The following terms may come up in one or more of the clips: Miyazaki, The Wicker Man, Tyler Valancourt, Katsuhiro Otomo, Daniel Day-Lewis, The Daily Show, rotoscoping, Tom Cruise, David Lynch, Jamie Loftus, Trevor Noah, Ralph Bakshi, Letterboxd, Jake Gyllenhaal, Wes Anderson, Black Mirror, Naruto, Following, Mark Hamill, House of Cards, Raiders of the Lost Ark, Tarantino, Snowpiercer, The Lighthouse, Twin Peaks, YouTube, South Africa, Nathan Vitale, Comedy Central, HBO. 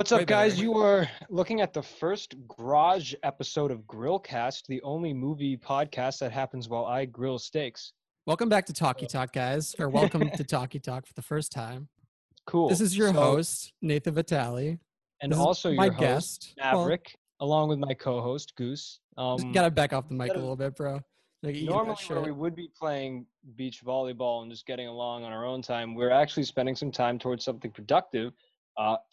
What's up, guys? You are looking at the first garage episode of Grillcast, the only movie podcast that happens while I grill steaks. Welcome back to Talkie Talk, guys, or welcome to Talkie Talk for the first time. Cool. This is your host, Nathan Vitale. And also your host, Maverick, along with my co-host, Goose. Just gotta back off the mic a little bit, bro. Normally where we would be playing beach volleyball and just getting along on our own time, we're actually spending some time towards something productive.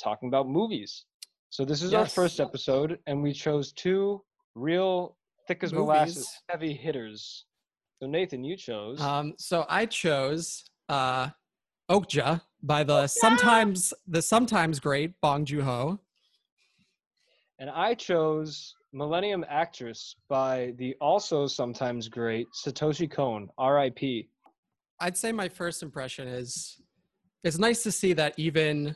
Talking about movies. So this is our first episode, and we chose two real thick as molasses heavy hitters. So Nathan, you chose. So I chose Okja by the sometimes great Bong Joon-ho. And I chose Millennium Actress by the also sometimes great Satoshi Kon, R.I.P. I'd say my first impression is it's nice to see that even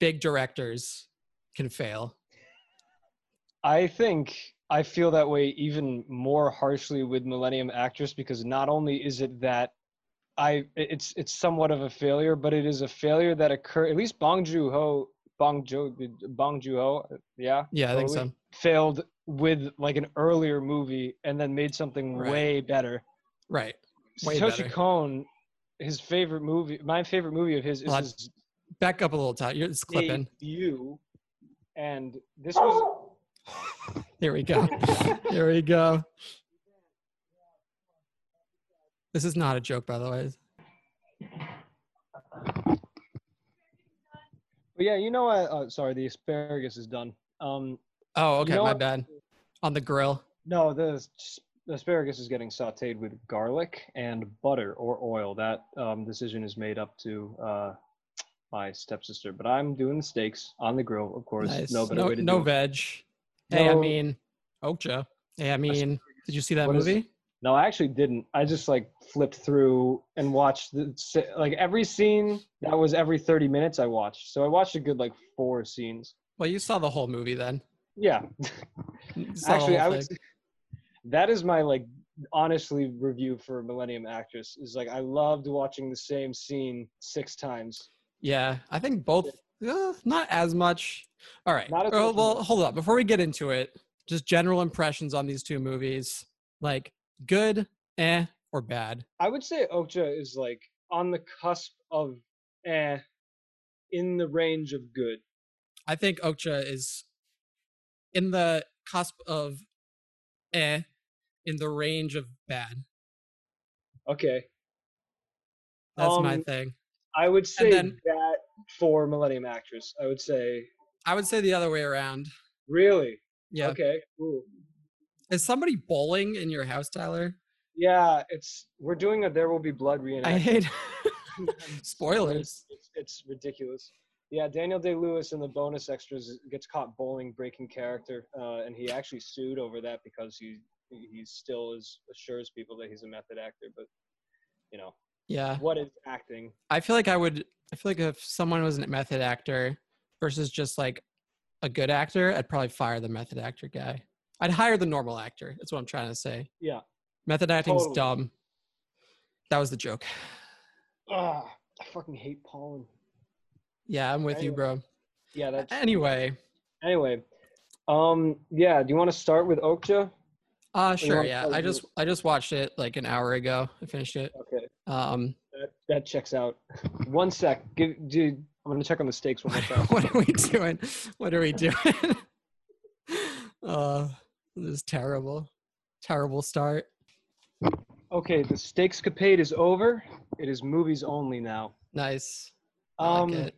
big directors can fail. I feel that way even more harshly with Millennium Actress, because not only is it that it's somewhat of a failure, but it is a failure that occurred. At least Bong Joon-ho, I think so. Failed with like an earlier movie and then made something way better. Right. Satoshi Kon, my favorite movie of his is back up a little tight. It's clipping. You and this was. Here we go. Here we go. This is not a joke, by the way. But yeah, you know what? Sorry, the asparagus is done. Okay, my bad. On the grill. No, the asparagus is getting sautéed with garlic and butter or oil. That decision is made up to my stepsister, but I'm doing the steaks on the grill, of course. Nice. No veg. Okja. Hey, did you see that movie? No, I actually didn't. I just flipped through and watched every scene that was every 30 minutes I watched. So I watched a good four scenes. Well, you saw the whole movie then. Yeah. Actually, I would say that is my honestly review for Millennium Actress is I loved watching the same scene 6 times. Yeah, I think both, not as much. All right. Well, hold up. Before we get into it, just general impressions on these two movies, good, or bad. I would say Okja is on the cusp of in the range of good. I think Okja is in the cusp of in the range of bad. Okay. That's my thing. I would say that for Millennium Actress. I would say the other way around. Really? Yeah. Okay. Ooh. Is somebody bowling in your house, Tyler? Yeah, we're doing a There Will Be Blood reenactment. I hate spoilers. It's ridiculous. Yeah, Daniel Day-Lewis in the bonus extras gets caught bowling, breaking character, and he actually sued over that because he still assures people that he's a method actor, but you know. Yeah. What is acting? I feel like if someone was a method actor versus just a good actor, I'd probably fire the method actor guy. I'd hire the normal actor. That's what I'm trying to say. Yeah. Method acting's dumb. That was the joke. Ugh, I fucking hate pollen. Yeah, I'm with you, bro. Yeah, that's Anyway. Yeah, do you want to start with Okja? Sure, yeah. I just watched it an hour ago. I finished it. Okay. That checks out. One sec. Dude, I'm going to check on the steaks one more time. What are we doing? This is terrible. Terrible start. Okay, the steakscapade is over. It is movies only now. Nice. I like it.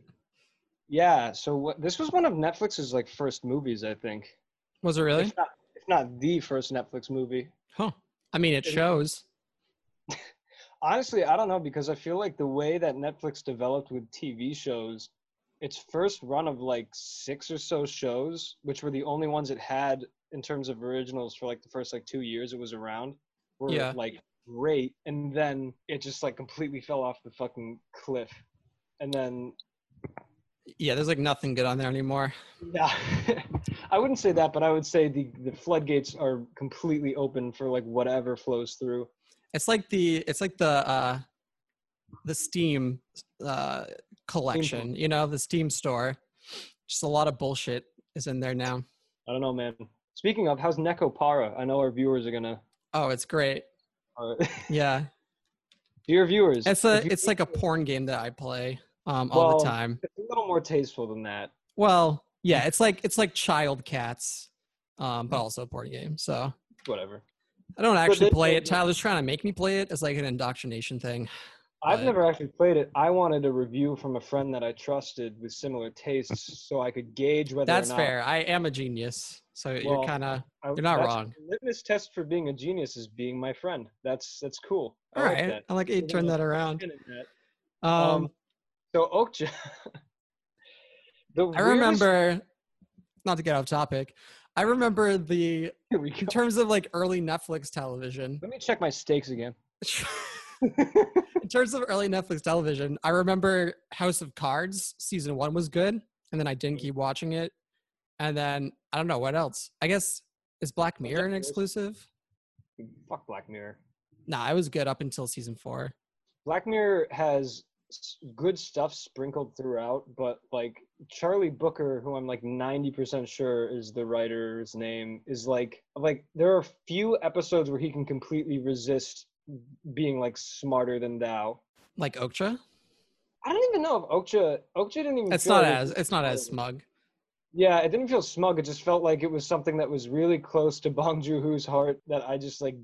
Yeah, so this was one of Netflix's first movies, I think. Was it really? Not the first Netflix movie. Huh. I mean, it shows. Honestly, I don't know, because I feel the way that Netflix developed with TV shows, its first run of 6 or so shows, which were the only ones it had in terms of originals for the first 2 years it was around, were great, and then it just completely fell off the fucking cliff. And then there's nothing good on there anymore. Yeah. I wouldn't say that, but I would say the floodgates are completely open for whatever flows through. It's the Steam collection, the Steam store. Just a lot of bullshit is in there now. I don't know, man. Speaking of, how's Nekopara? I know our viewers are gonna. Oh, it's great. Yeah. Dear viewers, it's like a porn game that I play all the time. It's a little more tasteful than that. Well, yeah, it's like Child Cats, but also a porn game. So whatever. I don't actually play it. Tyler's trying to make me play it as like an indoctrination thing. I've never actually played it. I wanted a review from a friend that I trusted with similar tastes, so I could gauge whether that's or not. That's fair. I am a genius, so you're not wrong. The litmus test for being a genius is being my friend. That's cool. All right, I like you turned that around. So Okja. I remember, not to get off topic. I remember in terms of like early Netflix television. Let me check my stakes again. In terms of early Netflix television, I remember House of Cards season 1 was good, and then I didn't keep watching it. And then I don't know what else. I guess is Black Mirror an exclusive? Fuck Black Mirror. Nah, I was good up until season 4. Black Mirror has good stuff sprinkled throughout, but like Charlie Booker, who I'm like 90% sure is the writer's name, is like there are few episodes where he can completely resist being like smarter than thou, like Okja. I don't even know if Okja didn't even it's not as smug. Yeah, it didn't feel smug. It just felt like it was something that was really close to Bong Joon-ho's heart that I just like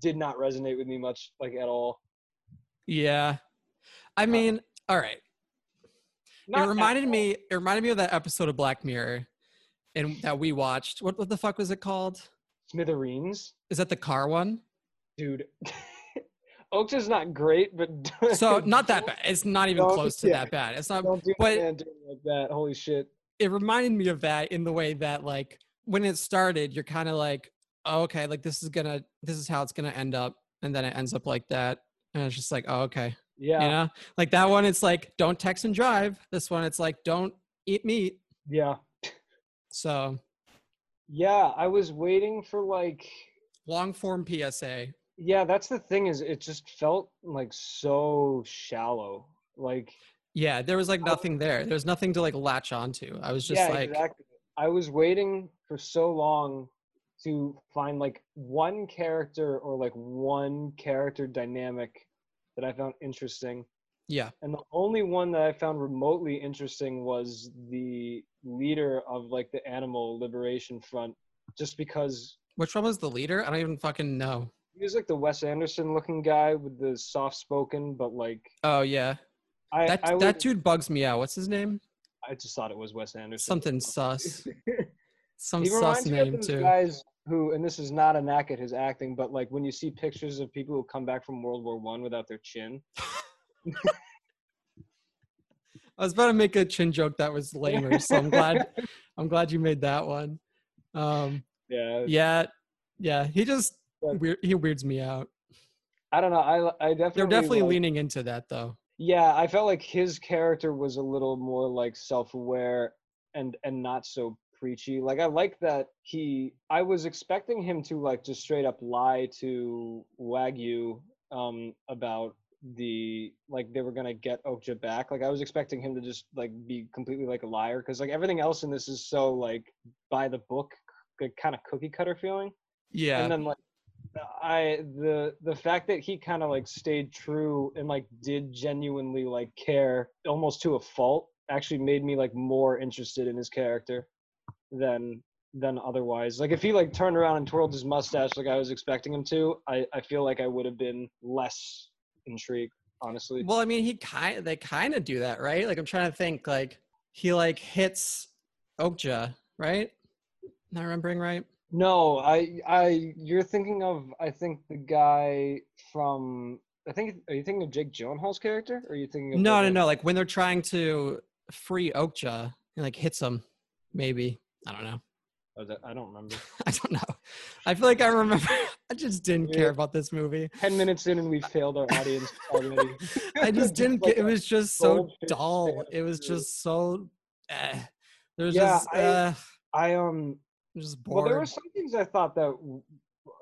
did not resonate with me much, like at all. Yeah, I mean, all right, it reminded me of that episode of Black Mirror and that we watched. What the fuck was it called? Smithereens. Is that the car one? Dude, Okja's not great, but so not that bad. It's not even close to that bad. It's not. Don't do it like that. Holy shit! It reminded me of that in the way that, like, when it started, you're kind of like, oh, okay, like this is how it's gonna end up, and then it ends up like that, and it's just like, oh, okay, yeah, you know, like that one. It's like, don't text and drive. This one, it's like, don't eat meat. Yeah. So. Yeah, I was waiting for like long form PSA. Yeah, that's the thing, is it just felt like so shallow. Like, yeah, there was like nothing there. There's nothing to like latch onto. I was just exactly. I was waiting for so long to find like one character or like one character dynamic that I found interesting. Yeah. And the only one that I found remotely interesting was the leader of like the Animal Liberation Front, just because. Which one was the leader? I don't even fucking know. He was like the Wes Anderson looking guy with the soft spoken, but like. Oh yeah, that dude bugs me out. What's his name? I just thought it was Wes Anderson. Something sus. Some sus name too. He reminds me of those guys who, and this is not a knock at his acting, but like when you see pictures of people who come back from World War I without their chin. I was about to make a chin joke that was lamer, so I'm glad you made that one. Yeah. He just. He weirds me out. I don't know. I definitely. They're definitely like, leaning into that though. Yeah, I felt like his character was a little more like self-aware and not so preachy. Like I like that I was expecting him to like just straight up lie to Wagyu about the like they were gonna get Okja back. Like I was expecting him to just like be completely like a liar, because like everything else in this is so like by the book, like, kind of cookie cutter feeling. Yeah. And then like. The fact that he kind of like stayed true and like did genuinely like care almost to a fault actually made me like more interested in his character than otherwise. Like if he like turned around and twirled his mustache like I was expecting him to, I feel like I would have been less intrigued, honestly. Well, I mean, they kind of do that, right? Like I'm trying to think, like he like hits Okja, right? Not remembering right. No, you're thinking of, I think the guy from, are you thinking of Jake Gyllenhaal's character? Or are you thinking of? No. Like when they're trying to free Okja and like hits him, maybe. I don't know. I don't remember. I don't know. I feel like I remember. I just didn't care about this movie. 10 minutes in and we failed our audience already. I just didn't get, it was just so dull. It was just so, I'm just bored. Well, there were some things I thought that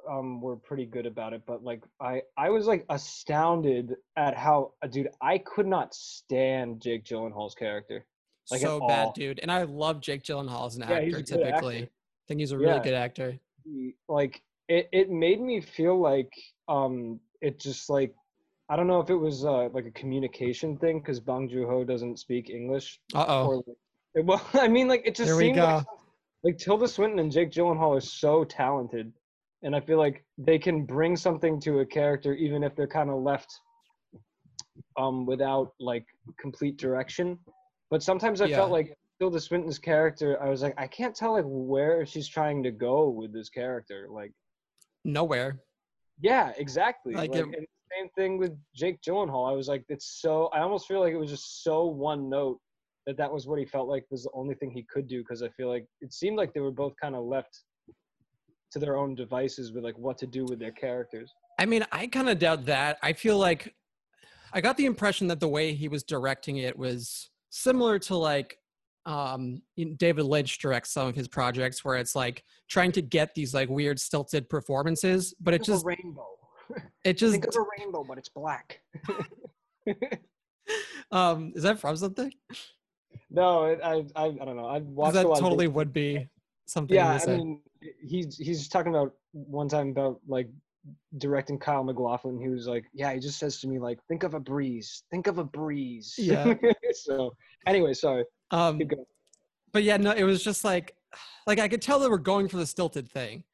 were pretty good about it, but like I was like astounded at how, dude, I could not stand Jake Gyllenhaal's character. Like so bad, dude. And I love Jake Gyllenhaal as an actor, typically. Actor. I think he's a really good actor. Like, it made me feel like it just, like, I don't know if it was like a communication thing because Bong Joon-ho doesn't speak English. Well, I mean, like, it just seemed like Tilda Swinton and Jake Gyllenhaal are so talented. And I feel like they can bring something to a character even if they're kind of left without, like, complete direction. But sometimes I felt like Tilda Swinton's character, I was like, I can't tell, like, where she's trying to go with this character. Like, nowhere. Yeah, exactly. Like, same thing with Jake Gyllenhaal. I was like, it's so, I almost feel like it was just so one note that was what he felt like was the only thing he could do, because I feel like it seemed like they were both kind of left to their own devices with, like, what to do with their characters. I mean, I kind of doubt that. I feel like I got the impression that the way he was directing it was similar to, like, David Lynch directs some of his projects where it's like trying to get these, like, weird stilted performances, but it just... Think of a rainbow, but it's black. Is that from something? No, I don't know. I've watched that a lot totally of would be something. Yeah, I mean, he's talking about one time about, like, directing Kyle MacLachlan. He was like, yeah, he just says to me, like, think of a breeze. Think of a breeze. Yeah. So anyway, sorry. Keep going. But yeah, no, it was just like I could tell they were going for the stilted thing.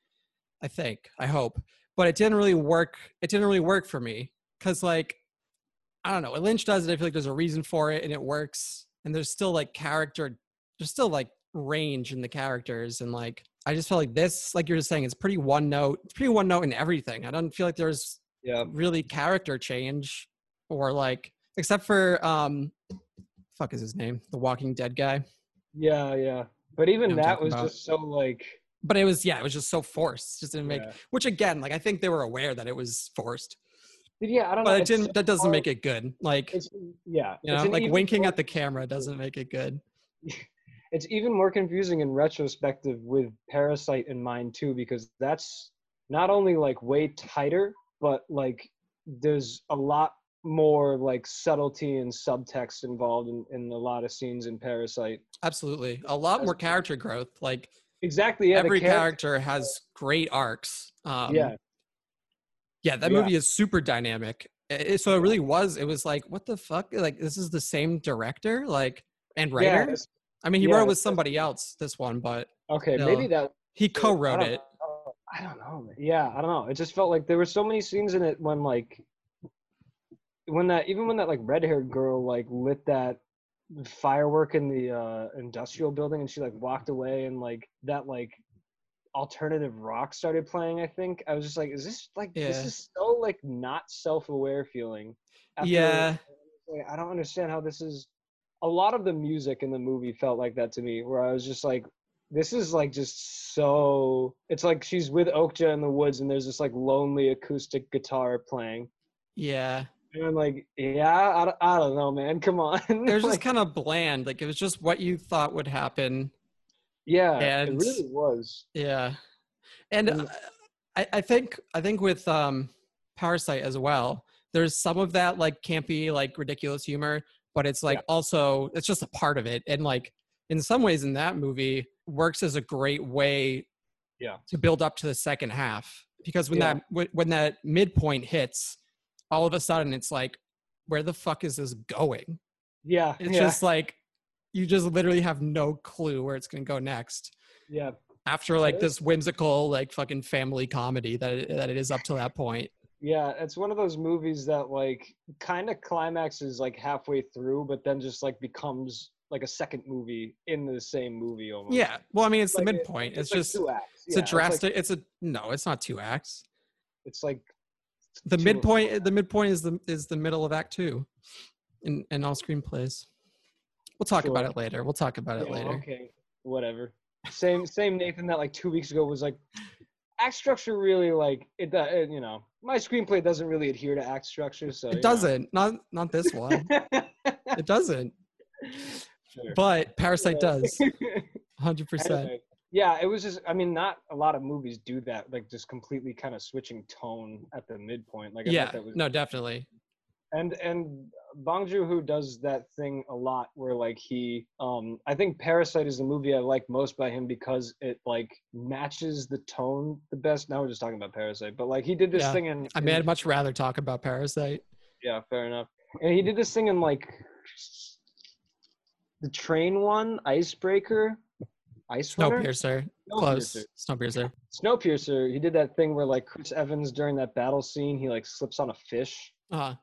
I hope. But it didn't really work. It didn't really work for me because, like, I don't know. When Lynch does it, I feel like there's a reason for it and it works. And there's still, like, character. There's still, like, range in the characters. And, like, I just felt like this, like you're just saying, it's pretty one note. It's pretty one note in everything. I don't feel like there's really character change or, like, except for fuck is his name, the Walking Dead guy. Yeah, yeah. But even that was just so, like. But it was, it was just so forced. Just didn't make, which again, like, I think they were aware that it was forced. Yeah, I don't know. But that doesn't make it good. Like, you know, like winking at the camera doesn't make it good. It's even more confusing in retrospective with Parasite in mind too, because that's not only, like, way tighter, but, like, there's a lot more, like, subtlety and subtext involved in a lot of scenes in Parasite. Absolutely. A lot more character growth. Like, exactly. Yeah, every character has great arcs. That movie is super dynamic. So it really was. It was like, what the fuck? Like, this is the same director, like, and writer. Yeah, I mean, he wrote with somebody else this one, but maybe that he co-wrote it. I don't know. Yeah, I don't know. It just felt like there were so many scenes in it when that like red-haired girl, like, lit that firework in the industrial building and she, like, walked away and, like, that, like, alternative rock started playing. I think I was just like, is this like this is so, like, not self-aware feeling. I don't understand how this is. A lot of the music in the movie felt like that to me, where I was just like, this is, like, just so, it's like she's with Okja in the woods and there's this, like, lonely acoustic guitar playing. Yeah. And I'm like, I don't know, man. Come on. They're just, like, kind of bland. Like, it was just what you thought would happen. Yeah, and, it really was. Yeah. And I think with Parasite as well, there's some of that, like, campy, like, ridiculous humor, but it's, like, also, it's just a part of it. And, like, in some ways in that movie works as a great way to build up to the second half. Because when that midpoint hits, all of a sudden it's like, where the fuck is this going? Yeah. It's just like, you just literally have no clue where it's going to go next. Yeah. After, like, this whimsical, like, fucking family comedy that it is up to that point. Yeah. It's one of those movies that, like, kind of climaxes, like, halfway through, but then just, like, becomes, like, a second movie in the same movie almost. Yeah. Well, I mean, it's, like, the midpoint. It's just, like, 2 acts. It's a drastic, no, it's not 2 acts. It's like the midpoint. The midpoint is the middle of Act 2 in all screenplays. We'll talk about it later. Okay, whatever. Same Nathan that, like, 2 weeks ago was like, act structure really, like, it you know, my screenplay doesn't really adhere to act structure, so. It doesn't. Know. Not this one. It doesn't. Sure. But Parasite does. 100%. Anyway, yeah, it was just, I mean, not a lot of movies do that, like, just completely kind of switching tone at the midpoint. Like, I thought that was, no, definitely. And Bong Joon-ho does that thing a lot where, like, he, I think Parasite is the movie I like most by him because it, like, matches the tone the best. Now we're just talking about Parasite, but, like, he did this thing in... I mean, I'd much rather talk about Parasite. Yeah, fair enough. And he did this thing in, like, the train one, Icebreaker, Ice Runner? Snowpiercer. Close. Snowpiercer. Snowpiercer, he did that thing where, like, Chris Evans, during that battle scene, he, like, slips on a fish. Uh-huh.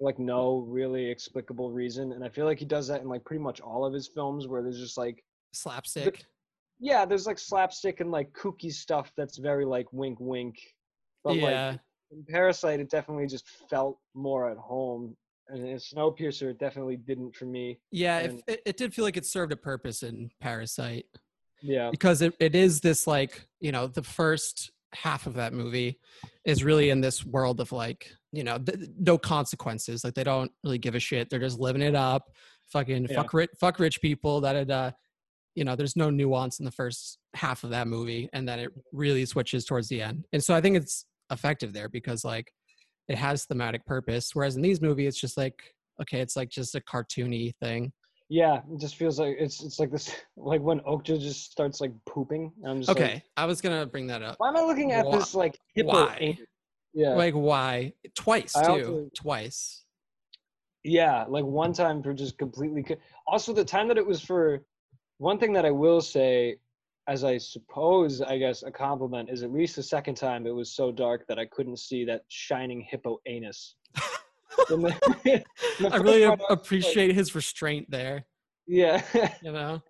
Like, no really explicable reason. And I feel like he does that in, like, pretty much all of his films where there's just, like... Slapstick. Yeah, there's, like, slapstick and, like, kooky stuff that's very, like, wink, wink. But, like, in Parasite, it definitely just felt more at home. And in Snowpiercer, it definitely didn't for me. Yeah, and it did feel like it served a purpose in Parasite. Yeah. Because it is this, like, you know, the first half of that movie is really in this world of, like, you know, no consequences. Like, they don't really give a shit. They're just living it up. Fuck rich people. You know, there's no nuance in the first half of that movie. And then it really switches towards the end. And so I think it's effective there because, like, it has thematic purpose. Whereas in these movies, it's just like, okay, it's like just a cartoony thing. Yeah, it just feels like it's like this, like when Okja just starts like pooping. I'm just okay. Like, I was gonna bring that up. Why am I looking at this like hippo? Why? Yeah, like why? Twice twice. Yeah, like one time for just completely. Also, the time that it was for, one thing that I will say, as I suppose, I guess a compliment is at least the second time it was so dark that I couldn't see that shining hippo anus. I really appreciate like, his restraint there. Yeah. You know,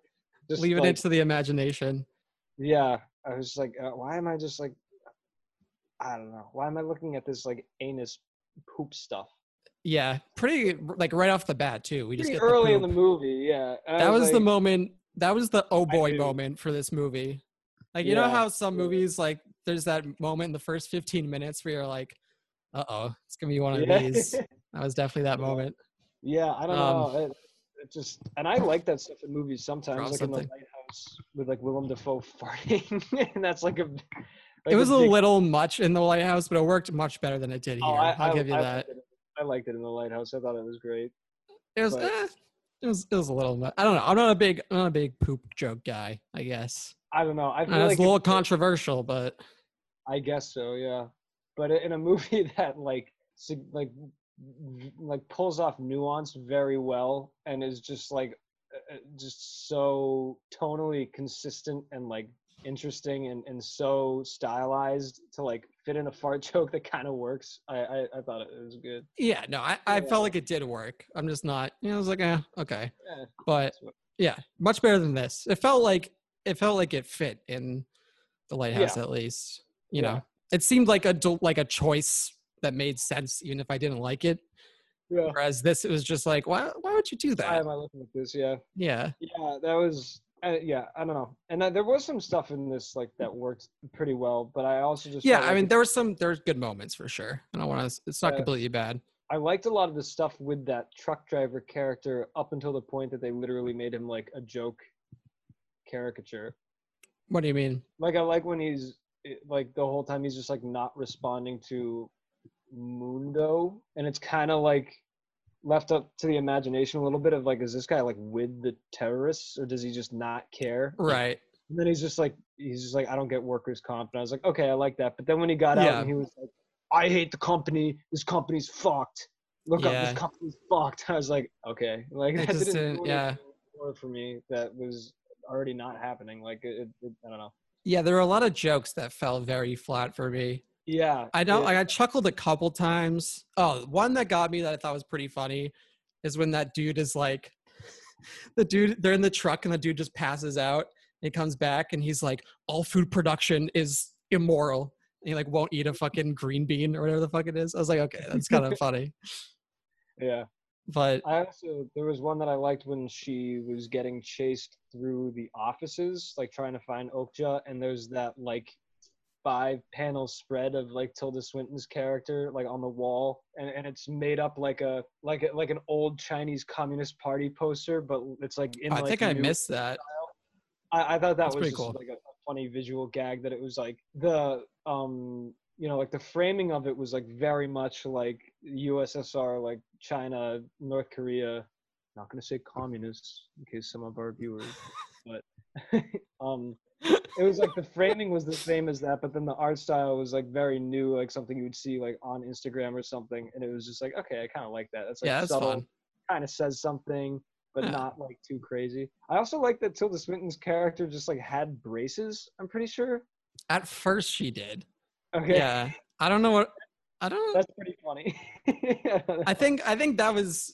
just leaving like, it to the imagination. Yeah. I was like, why am I just like, I don't know. Why am I looking at this like anus poop stuff? Yeah. Pretty like right off the bat too. We just get early in the movie. Yeah. That was like, the moment. That was the oh boy moment for this movie. Like, you know how some movies like there's that moment in the first 15 minutes where you're like, uh-oh, it's going to be one of these. That was definitely that moment. Yeah, I don't know. It just, and I like that stuff in movies sometimes, like in The Lighthouse with like Willem Dafoe farting. And that's like a... Like it was a little much in The Lighthouse, but it worked much better than it did here. I'll give you that. I liked it in The Lighthouse. I thought it was great. It was it was a little much. I don't know. I'm not a big poop joke guy, I guess. I don't know. I feel like it's a little controversial, but... I guess so, yeah. But in a movie that like pulls off nuance very well and is just so tonally consistent and like interesting and so stylized to like fit in a fart joke that kind of works. I thought it was good. Yeah, no, I felt like it did work. I'm just not, you know, I was like, okay, yeah, but yeah, much better than this. It felt like it fit in The Lighthouse at least, you know. It seemed like a choice that made sense, even if I didn't like it. Yeah. Whereas this, it was just like, why would you do that? Why am I looking at this? Yeah. Yeah. Yeah, that was, I don't know. And there was some stuff in this, like, that worked pretty well, but I also just... Yeah, I mean, there's good moments for sure. I don't want to, it's not completely bad. I liked a lot of the stuff with that truck driver character up until the point that they literally made him, like, a joke caricature. What do you mean? Like, I like when he's... like the whole time he's just like not responding to Mundo, and it's kind of like left up to the imagination a little bit of like, is this guy like with the terrorists or does he just not care? Right. And then he's just like I don't get workers' comp, and I was like, okay, I like that. But then when he got out and he was like, I hate the company. This company's fucked. Look up, this company's fucked. I was like, okay, like that didn't work for me. That was already not happening. Like it I don't know. Yeah, there were a lot of jokes that fell very flat for me. Yeah. I chuckled a couple times. Oh, one that got me that I thought was pretty funny is when that dude is like, they're in the truck and the dude just passes out and he comes back and he's like, all food production is immoral. And he like won't eat a fucking green bean or whatever the fuck it is. I was like, okay, that's kind of funny. Yeah. But I also, there was one that I liked when she was getting chased through the offices, like trying to find Okja, and there's that like 5-panel spread of like Tilda Swinton's character like on the wall, and it's made up like an old Chinese Communist Party poster, but it's like in I think I missed that. I thought that was just cool. Like a funny visual gag that it was like the you know, like the framing of it was like very much like USSR, like China, North Korea. Not going to say communists in case some of our viewers, but it was like the framing was the same as that, but then the art style was like very new, like something you would see like on Instagram or something, and it was just like, okay, I kind of like that. That's like, yeah, that's subtle, kind of says something, but not like too crazy. I also like that Tilda Swinton's character just like had braces. I'm pretty sure at first she did. Okay. Yeah, I don't know what I don't. That's pretty funny. Yeah. I think that was.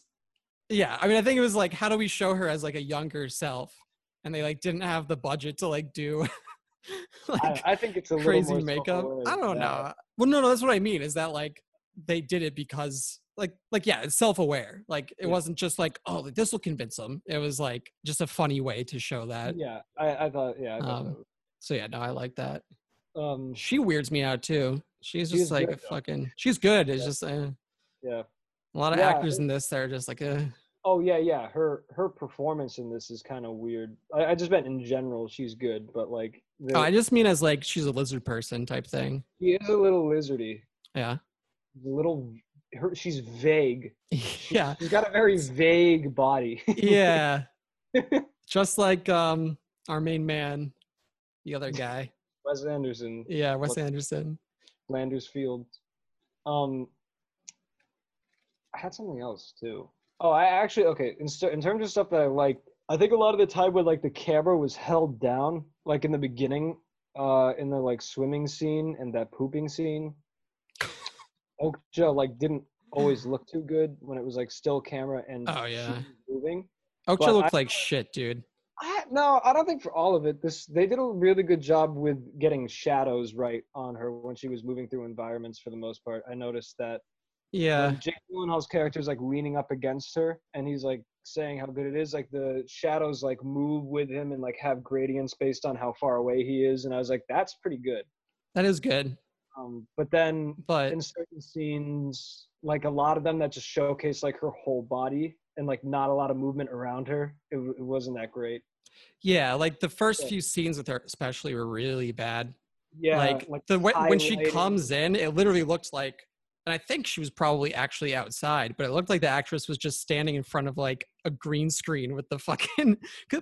Yeah, I mean, I think it was like, how do we show her as like a younger self? And they like didn't have the budget to like do like I think it's a crazy makeup. I don't know. Well, no, that's what I mean. Is that like they did it because like yeah, it's self-aware. Like it wasn't just like, oh, this will convince them. It was like just a funny way to show that. Yeah, I thought that was... So yeah, no, I like that. She weirds me out too. She's just like good, She's good. It's just a lot of actors in this that are just like her performance in this is kind of weird. I just meant in general she's good, but like I just mean as like she's a lizard person type thing. She is a little lizardy. Yeah. She's vague. Yeah. She's got a very vague body. Yeah. Just like our main man, the other guy. Wes Anderson. Yeah, Wes Anderson. Landers Field. I had something else too. Oh, I actually in terms of stuff that I liked, I think a lot of the time when like the camera was held down, like in the beginning, in the like swimming scene and that pooping scene, Okja like didn't always look too good when it was like still camera and she was moving. Okja looked like shit, dude. No, I don't think for all of it. They did a really good job with getting shadows right on her when she was moving through environments for the most part. I noticed that. Yeah, Jake Gyllenhaal's character is like leaning up against her, and he's like saying how good it is. Like the shadows like move with him and like have gradients based on how far away he is, and I was like, that's pretty good. That is good. But in certain scenes, like a lot of them that just showcase like her whole body and like not a lot of movement around her, it wasn't that great. Yeah, like the first few scenes with her especially were really bad. Yeah, like the when she comes in, it literally looked like. And I think she was probably actually outside, but it looked like the actress was just standing in front of like a green screen with the fucking,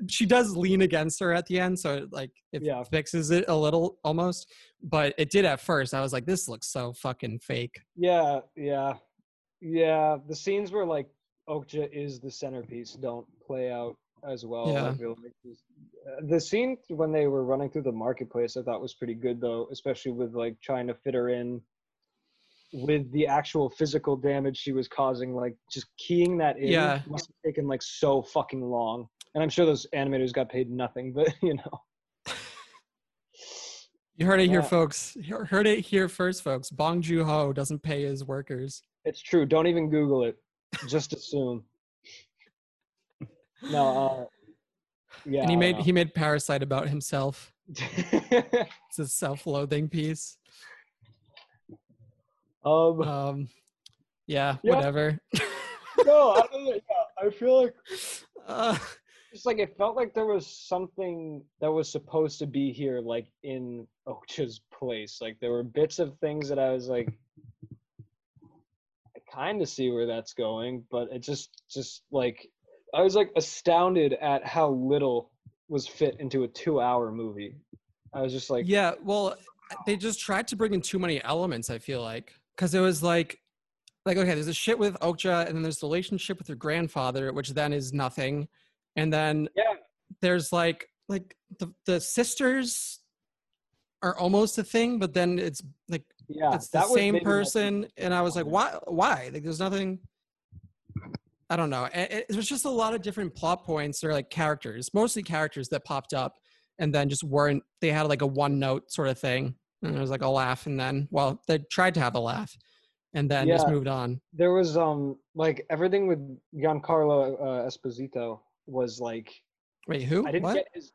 she does lean against her at the end. So it fixes it a little almost, but it did at first. I was like, this looks so fucking fake. Yeah. Yeah. Yeah. The scenes where like Okja is the centerpiece don't play out as well. Yeah. I feel like the scene when they were running through the marketplace, I thought was pretty good though, especially with like trying to fit her in with the actual physical damage she was causing, like just keying that in must have taken like so fucking long. And I'm sure those animators got paid nothing, but you know. You heard it here, folks. You heard it here first, folks. Bong Joon-ho doesn't pay his workers. It's true. Don't even Google it. Just assume. No. And he made Parasite about himself. It's a self-loathing piece. Whatever. No, I don't know. Yeah, I feel like it's like it felt like there was something that was supposed to be here, like in Okja's place. Like there were bits of things that I was like, I kind of see where that's going, but it just like I was like astounded at how little was fit into a 2-hour movie. I was just like, yeah, well, they just tried to bring in too many elements. I feel like. Because it was like okay, there's a shit with Okja, and then there's the relationship with her grandfather, which then is nothing, and then there's like the sisters are almost a thing, but then it's like it's the same person, and I was like, why? Like there's nothing. I don't know. It was just a lot of different plot points or like characters, mostly characters that popped up, and then just weren't. They had like a one note sort of thing. And there was like a laugh, and then they tried to have a laugh, and then just moved on. There was like everything with Giancarlo Esposito was like. Wait, who? I didn't get his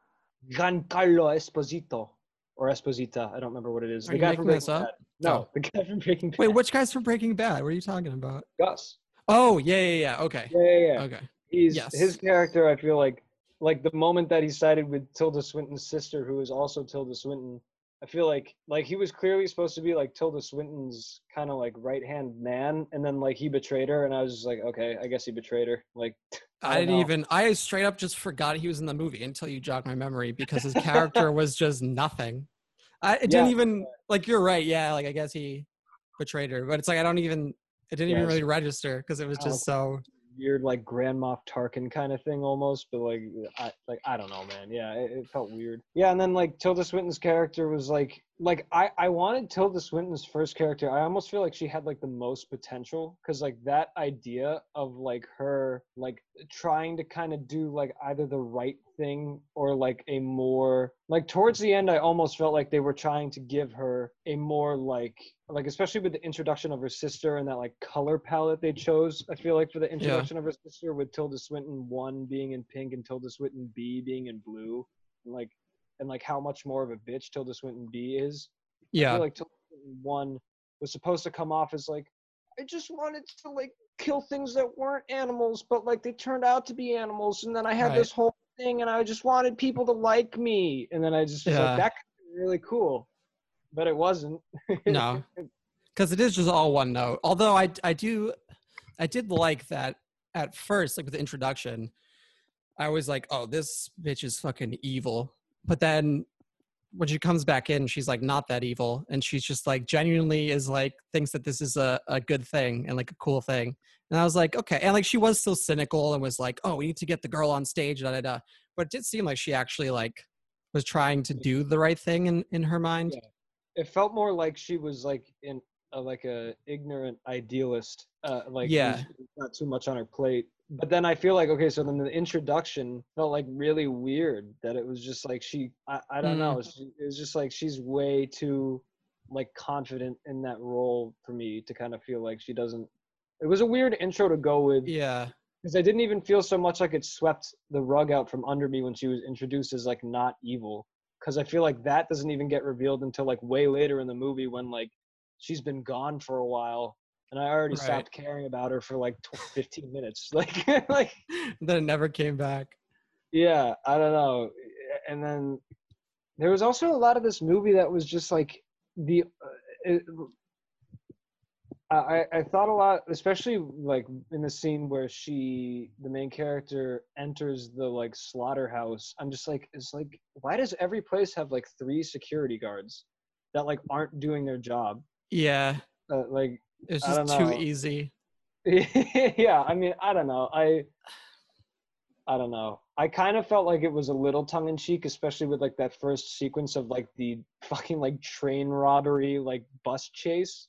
Giancarlo Esposito or Esposita. I don't remember what it is. Are you making this up? No, the guy from Breaking Bad. Wait, which guy's from Breaking Bad? What are you talking about? Gus. Oh yeah. Okay. Yeah. Okay. His character. I feel like the moment that he sided with Tilda Swinton's sister, who is also Tilda Swinton. I feel like he was clearly supposed to be like Tilda Swinton's kind of like right-hand man, and then like he betrayed her, and I was just like, okay, I guess he betrayed her. Like, I straight up just forgot he was in the movie until you jogged my memory, because his character was just nothing. You're right. Yeah. Like, I guess he betrayed her, but it's like, it didn't even really register, because it was just so weird, like Grand Moff Tarkin kind of thing almost, but I don't know, man. Yeah, it felt weird. Yeah, and then like Tilda Swinton's character was I wanted Tilda Swinton's first character. I almost feel like she had like the most potential, because like that idea of like her like trying to kind of do like either the right thing or like a more like towards the end, I almost felt like they were trying to give her a more like especially with the introduction of her sister and that like color palette they chose. I feel like for the introduction of her sister, with Tilda Swinton 1 being in pink and Tilda Swinton B being in blue, and how much more of a bitch Tilda Swinton B is. Yeah. I feel like Tilda Swinton 1 was supposed to come off as like, I just wanted to like kill things that weren't animals, but like they turned out to be animals, and then I had this whole thing, and I just wanted people to like me, and then I just was like, that could be really cool, but it wasn't. No, because it is just all one note. Although I did like that at first, like with the introduction, I was like, oh, this bitch is fucking evil. But then when she comes back in, she's like not that evil, and she's just like genuinely is like thinks that this is a good thing and like a cool thing. And I was like, okay. And like she was still cynical and was like, oh, we need to get the girl on stage, da da da. But it did seem like she actually like was trying to do the right thing in her mind. Yeah. It felt more like she was like in a ignorant idealist, not too much on her plate. But then I feel like, okay, so then the introduction felt like really weird, that it was just like she, I don't know. It was just like she's way too like confident in that role for me to kind of feel like she doesn't. It was a weird intro to go with. Yeah. Because I didn't even feel so much like it swept the rug out from under me when she was introduced as like not evil. Because I feel like that doesn't even get revealed until like way later in the movie, when like she's been gone for a while. And I already stopped caring about her for like 15 minutes. Like then it never came back. Yeah, I don't know. And then there was also a lot of this movie that was just like I thought a lot, especially like in the scene where the main character enters the like slaughterhouse. I'm just like, it's like, why does every place have like 3 security guards that like aren't doing their job? Yeah. It's just too easy. Yeah, I mean, I don't know. I don't know. I kind of felt like it was a little tongue-in-cheek, especially with like that first sequence of like the fucking like train robbery, like bus chase.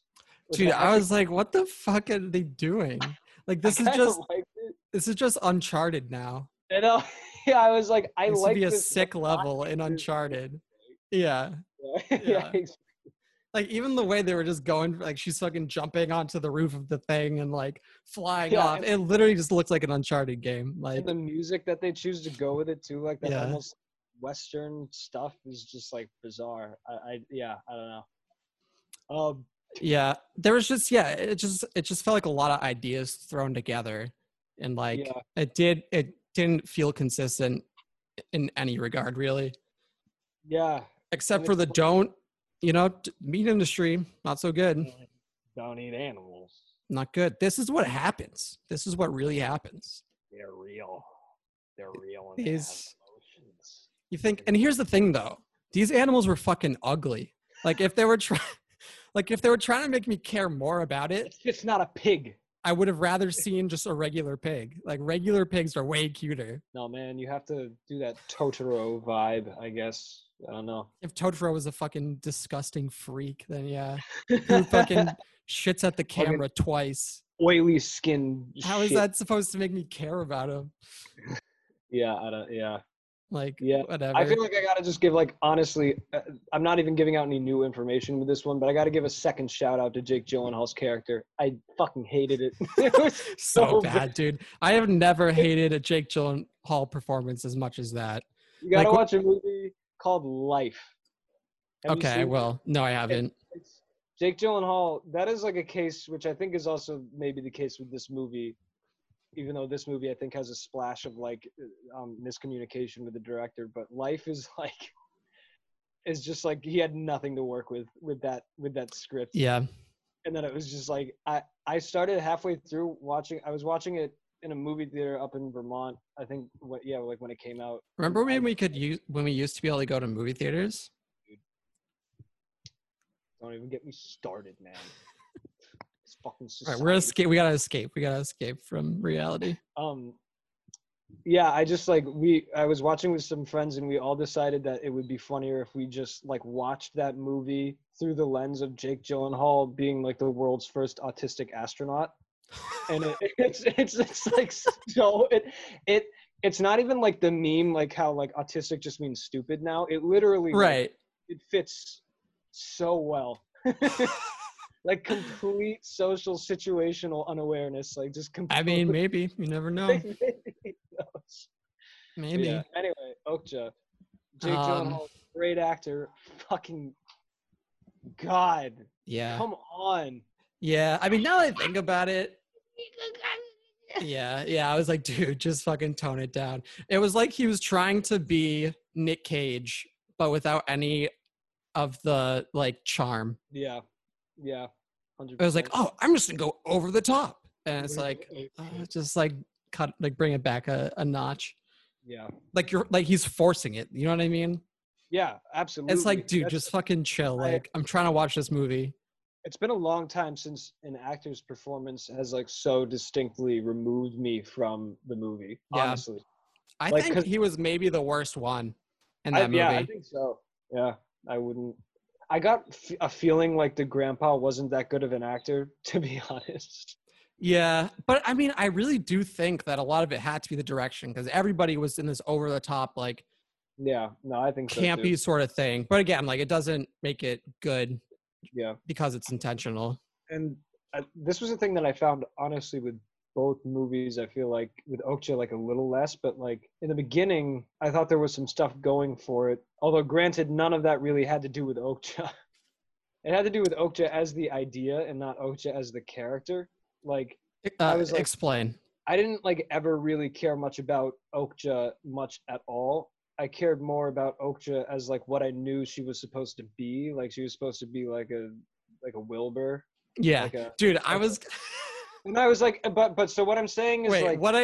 Dude, I was like, what the fuck are they doing? Like, this is just Uncharted now. You know? Yeah, I was like, I like this. It used to be a sick level in Uncharted. Yeah. Yeah, exactly. Like, even the way they were just going, like, she's fucking jumping onto the roof of the thing and, like, flying off. It literally just looks like an Uncharted game. Like, and the music that they choose to go with it, too, like, that almost Western stuff is just, like, bizarre. I don't know. Yeah, there was just, it just felt like a lot of ideas thrown together. And, like, it didn't feel consistent in any regard, really. Yeah. Except for the don't. You know, meat industry, not so good. Don't eat animals. Not good. This is what happens. This is what really happens. They're real. They're real. And emotions. You think, and here's the thing though. These animals were fucking ugly. Like if they were trying to make me care more about it. It's not a pig. I would have rather seen just a regular pig. Like regular pigs are way cuter. No, man, you have to do that Totoro vibe, I guess. I don't know. If Totoro was a fucking disgusting freak, then yeah. Who fucking shits at the camera twice? Oily skin. How is that supposed to make me care about him? Yeah, I don't. Yeah. Like, yeah, whatever. I feel like I gotta just give, like, honestly, I'm not even giving out any new information with this one, but I gotta give a second shout out to Jake Gyllenhaal's character. I fucking hated it. It was so bad, dude. I have never hated a Jake Gyllenhaal performance as much as that. You gotta watch a movie called Life. Okay, well, no, I haven't. It's Jake Gyllenhaal. That is like a case, which I think is also maybe the case with this movie, even though this movie I think has a splash of like miscommunication with the director. But Life is like is just like he had nothing to work with that script. Yeah. And then it was just like I started halfway through watching. I was watching it in a movie theater up in Vermont. I think like when it came out. Remember when we used to be able to go to movie theaters? Dude, don't even get me started, man. It's fucking society. All right, we gotta escape from reality. Yeah, I was watching with some friends and we all decided that it would be funnier if we just like watched that movie through the lens of Jake Gyllenhaal being like the world's first autistic astronaut. And it's like so it's not even like the meme, like how like autistic just means stupid now. It literally right. It fits so well. Like complete social situational unawareness, like just complete. I mean, maybe you never know. Maybe. Yeah. Anyway, Okja, Jake Gyllenhaal, great actor. Fucking God. Yeah. Come on. Yeah. I mean, now that I think about it. Yeah. I was like, dude, just fucking tone it down. It was like he was trying to be Nick Cage, but without any of the like charm. Yeah. Yeah, 100%. I was like, oh, I'm just gonna go over the top, and it's like, just like cut, like bring it back a notch. Yeah, like you're like he's forcing it. You know what I mean? Yeah, absolutely. It's like, dude, just fucking chill. Like, I'm trying to watch this movie. It's been a long time since an actor's performance has like so distinctly removed me from the movie. Yeah. Honestly, I think he was maybe the worst one in that movie. Yeah, I think so. Yeah, I got a feeling like the grandpa wasn't that good of an actor, to be honest. Yeah, but I mean, I really do think that a lot of it had to be the direction, because everybody was in this over-the-top, like, yeah, no, I think campy so sort of thing. But again, like, it doesn't make it good, yeah, because it's intentional. And this was a thing that I found, honestly, with both movies. I feel like with Okja, like a little less, but like in the beginning, I thought there was some stuff going for it. Although granted, none of that really had to do with Okja. It had to do with Okja as the idea and not Okja as the character. Like, I was like, explain. I didn't like ever really care much about Okja much at all. I cared more about Okja as like what I knew she was supposed to be. Like she was supposed to be like a Wilbur. Yeah, And I was like, but so what I'm saying is what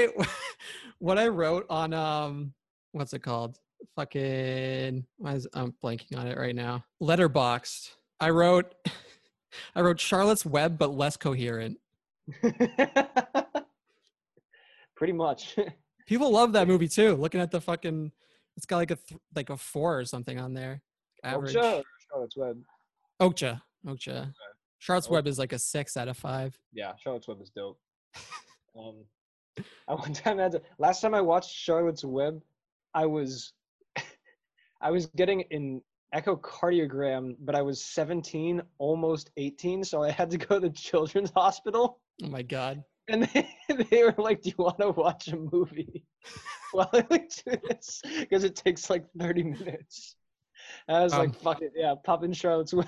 I wrote on what's it called? Fucking, I'm blanking on it right now. Letterboxd. I wrote Charlotte's Web, but less coherent. Pretty much. People love that movie too. Looking at the fucking, it's got like a 4 or something on there. Average. Okja. Charlotte's Web. Okja. Okay. Charlotte's Web is like a 6 out of 5. Yeah, Charlotte's Web is dope. Last time I watched Charlotte's Web, I was getting an echocardiogram, but I was 17, almost 18, so I had to go to the children's hospital. Oh my God. And they were like, do you want to watch a movie while I do this? Because it takes like 30 minutes. And I was like, fuck it, yeah, pop in Charlotte's Web.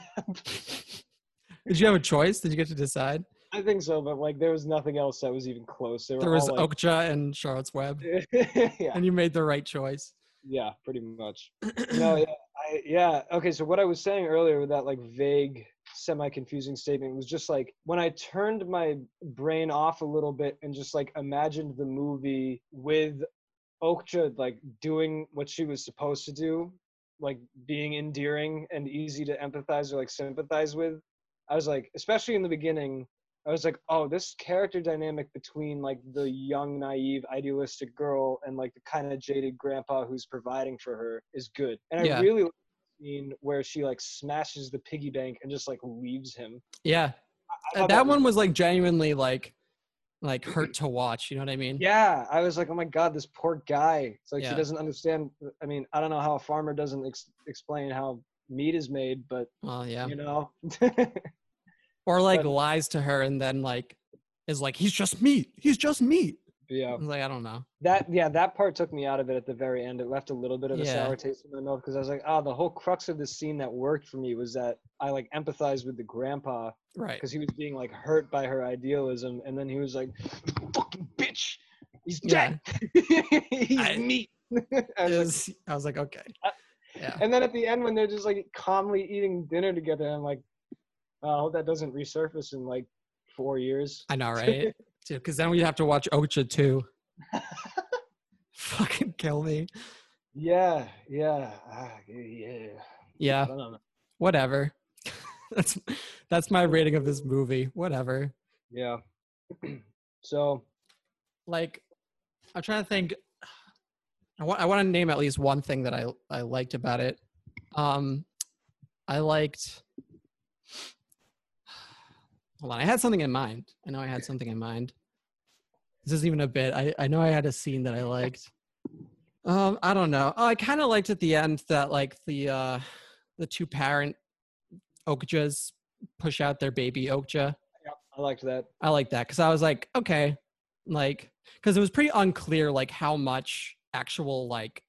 Did you have a choice? Did you get to decide? I think so, but like there was nothing else that was even close. There was like Okja and Charlotte's Web. Yeah. And you made the right choice. Yeah, pretty much. Okay, so what I was saying earlier with that like vague, semi-confusing statement was just like when I turned my brain off a little bit and just like imagined the movie with Okja like doing what she was supposed to do, like being endearing and easy to empathize or like sympathize with. I was like, especially in the beginning, I was like, oh, this character dynamic between like the young, naive, idealistic girl and like the kind of jaded grandpa who's providing for her is good. And yeah. I really like the scene where she like smashes the piggy bank and just like leaves him. Yeah. That one was like genuinely like hurt to watch. You know what I mean? Yeah. I was like, oh my God, this poor guy. It's like, she doesn't understand. I mean, I don't know how a farmer doesn't explain how meat is made, but you know. Or like lies to her and then like is like he's just meat. Yeah, I'm like, I don't know that. Yeah, that part took me out of it at the very end. It left a little bit of a sour taste in my mouth because I was like, the whole crux of this scene that worked for me was that I like empathized with the grandpa, right? Because he was being like hurt by her idealism, and then he was like, fucking bitch, he's dead. He's meat. I was like, okay. Yeah. And then at the end when they're just like calmly eating dinner together, I'm like, oh, I hope that doesn't resurface in like 4 years. I know, right? Because then we'd have to watch Okja too. Fucking kill me. Yeah. Whatever. That's my rating of this movie. Whatever. Yeah. So, like, I'm trying to think. I want to name at least one thing that I liked about it. I liked. Hold on, I had something in mind. I know I had something in mind. This isn't even a bit. I know I had a scene that I liked. I don't know. Oh, I kind of liked at the end that like the two parent Okjas push out their baby Okja. Yeah, I liked that. I liked that because I was like, okay, like because it was pretty unclear like how much actual like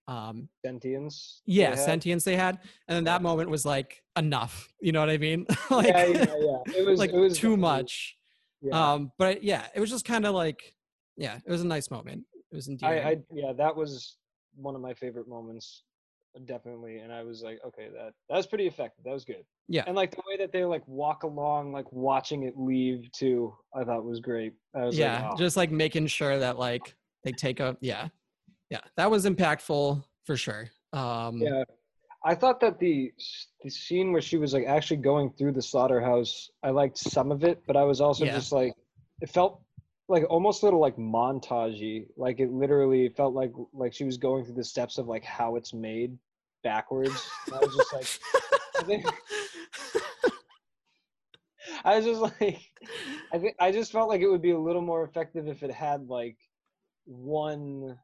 sentience. Yeah, sentience they had, and then that moment was like enough. You know what I mean? Like, yeah. It was like it was too much. Yeah. But yeah, it was just kind of like it was a nice moment. It was endearing. That was one of my favorite moments. Definitely. And I was like, okay, that was pretty effective. That was good. Yeah. And like the way that they like walk along, like watching it leave too, I thought was great. I was like, oh. Just like making sure that like they take a, that was impactful for sure. I thought that the scene where she was like actually going through the slaughterhouse, I liked some of it, but I was also just like, it felt like almost a little like montage-y. Like it literally felt like she was going through the steps of like how it's made backwards. And I was just like, I just felt like it would be a little more effective if it had like one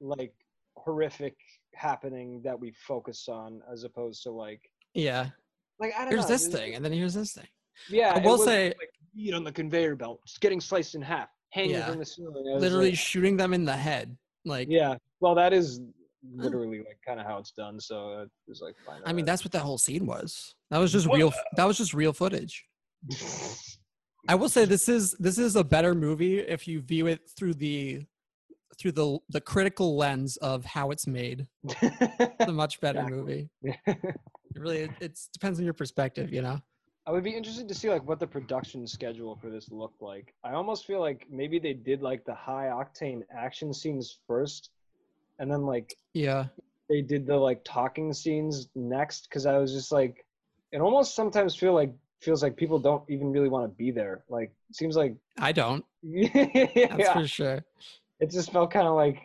like horrific happening that we focus on as opposed to like, I don't know. Here's this thing. And then here's this thing. Yeah. I will say like meat on the conveyor belt, just getting sliced in half, hanging from the ceiling. Literally like, shooting them in the head. Like, yeah. Well, that is literally like kind of how it's done. So it was like, fine. I mean, that's what that whole scene was. That was just real. That was just real footage. I will say this is a better movie if you view it through the critical lens of how it's made. It's a much better movie. It really, it depends on your perspective, you know? I would be interested to see like what the production schedule for this looked like. I almost feel like maybe they did like the high octane action scenes first, and then like they did the like talking scenes next. Because I was just like, it almost sometimes feels like people don't even really want to be there. Like it seems like I don't. That's for sure. It just felt kind of like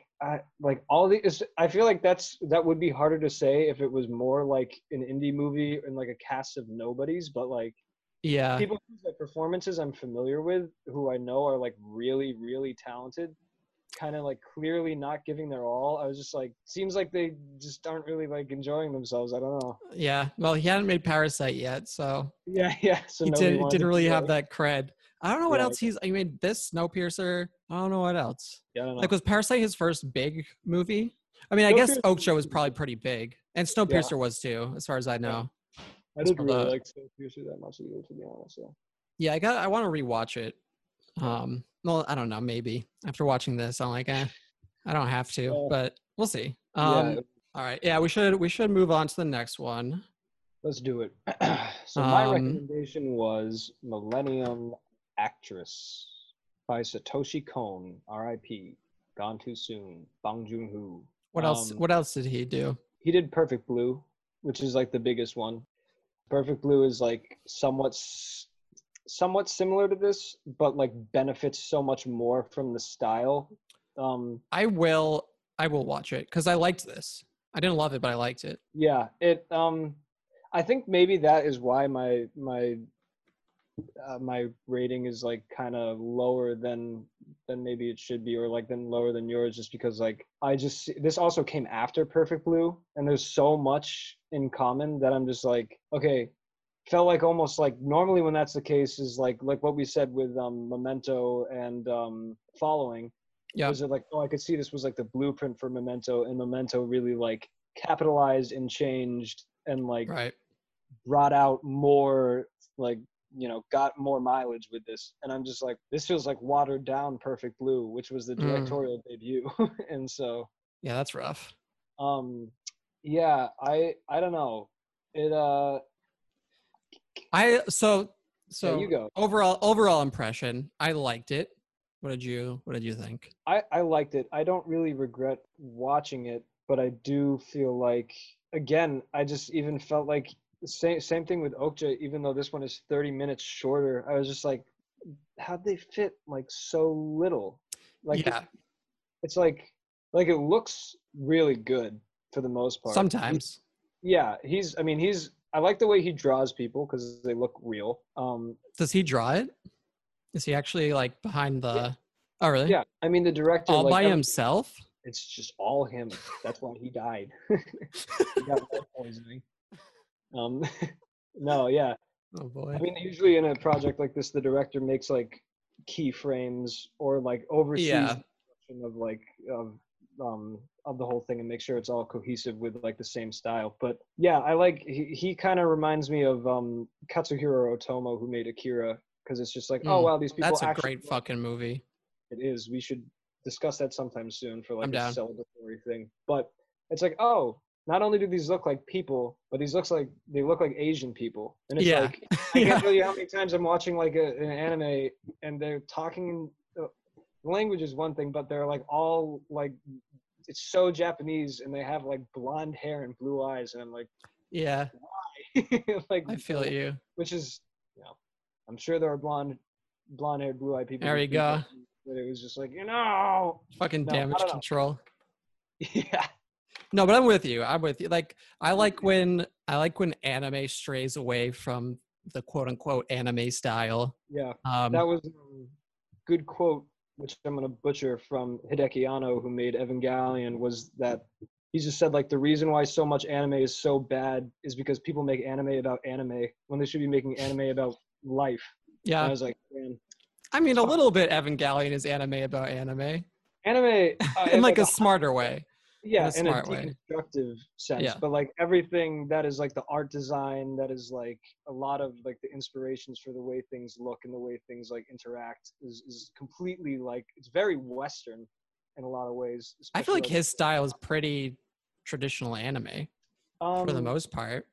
I feel like that would be harder to say if it was more like an indie movie and like a cast of nobodies, but like people whose like performances I'm familiar with, who I know are like really, really talented, kind of like clearly not giving their all. I was just like, seems like they just aren't really like enjoying themselves. I don't know. Yeah. Well, he hadn't made Parasite yet, so so he didn't really have that cred. I don't know what else I mean, this Snowpiercer. I don't know what else. Yeah, I don't know. Like, was Parasite his first big movie? I mean, I guess Okja was probably pretty big, and Snowpiercer was too, as far as I know. I didn't really like Snowpiercer that much either, to be honest. So. Yeah, I want to rewatch it. Well, I don't know. Maybe after watching this, I'm like, I don't have to, but we'll see. All right. Yeah, we should move on to the next one. Let's do it. So my recommendation was Millennium Actress by Satoshi Kon, R.I.P. Gone too soon. Bong Joon-ho. What else did he do? He did Perfect Blue, which is like the biggest one. Perfect Blue is like somewhat similar to this, but like benefits so much more from the style. I will watch it because I liked this. I didn't love it, but I liked it. Yeah, it. I think maybe that is why my rating is like kind of lower than maybe it should be, or like then lower than yours, just because like this also came after Perfect Blue, and there's so much in common that I'm just like, okay, felt like almost like normally when that's the case is like what we said with Memento and Following. Yeah, was it like, oh, I could see this was like the blueprint for Memento, and Memento really like capitalized and changed and like brought out more like, you know, got more mileage with this. And I'm just like, this feels like watered down Perfect Blue, which was the directorial debut. And so, yeah, that's rough. Yeah, I don't know. So yeah, you go. Overall impression. I liked it. What did you think? I liked it. I don't really regret watching it, but I do feel like, again, I just even felt like same thing with Okja, even though this one is 30 minutes shorter. I was just like, how'd they fit like so little? Like, yeah. It's like it looks really good for the most part. Sometimes. I like the way he draws people because they look real. Does he draw it? Is he actually like behind the? Yeah. Oh, really? Yeah. I mean, the director all by himself. It's just all him. That's why he died. He got blood poisoning. No, yeah. Oh boy. I mean, usually in a project like this, the director makes like keyframes or like oversees of the whole thing and make sure it's all cohesive with like the same style. But yeah, I like he kind of reminds me of Katsuhiro Otomo, who made Akira, because it's just like, oh wow, these people. That's a great fucking movie. It is. We should discuss that sometime soon for like a celebratory thing. But it's like, oh, not only do these look like people, but these look like Asian people. And it's like I can't tell you how many times I'm watching like an anime and they're talking in language is one thing, but they're like all like it's so Japanese and they have like blonde hair and blue eyes, and I'm like, yeah, why? Like I feel you. Which is, you know, I'm sure there are blonde-haired, blue-eyed people. There you go. But it was just like, you know, fucking damage control. Yeah. No, but I'm with you. Like I like when anime strays away from the quote-unquote anime style. Yeah. That was a good quote, which I'm going to butcher, from Hideki Anno, who made Evangelion, was that he just said, like, the reason why so much anime is so bad is because people make anime about anime when they should be making anime about life. Yeah. And I was like, man. I mean, a little bit Evangelion is anime about anime. Anime. In, like, a smarter way. Yeah, in a deconstructive sense. Yeah. But, like, everything that is, like, the art design, that is, like, a lot of, like, the inspirations for the way things look and the way things, like, interact is completely, like, it's very Western in a lot of ways. I feel like his style is pretty traditional anime for the most part.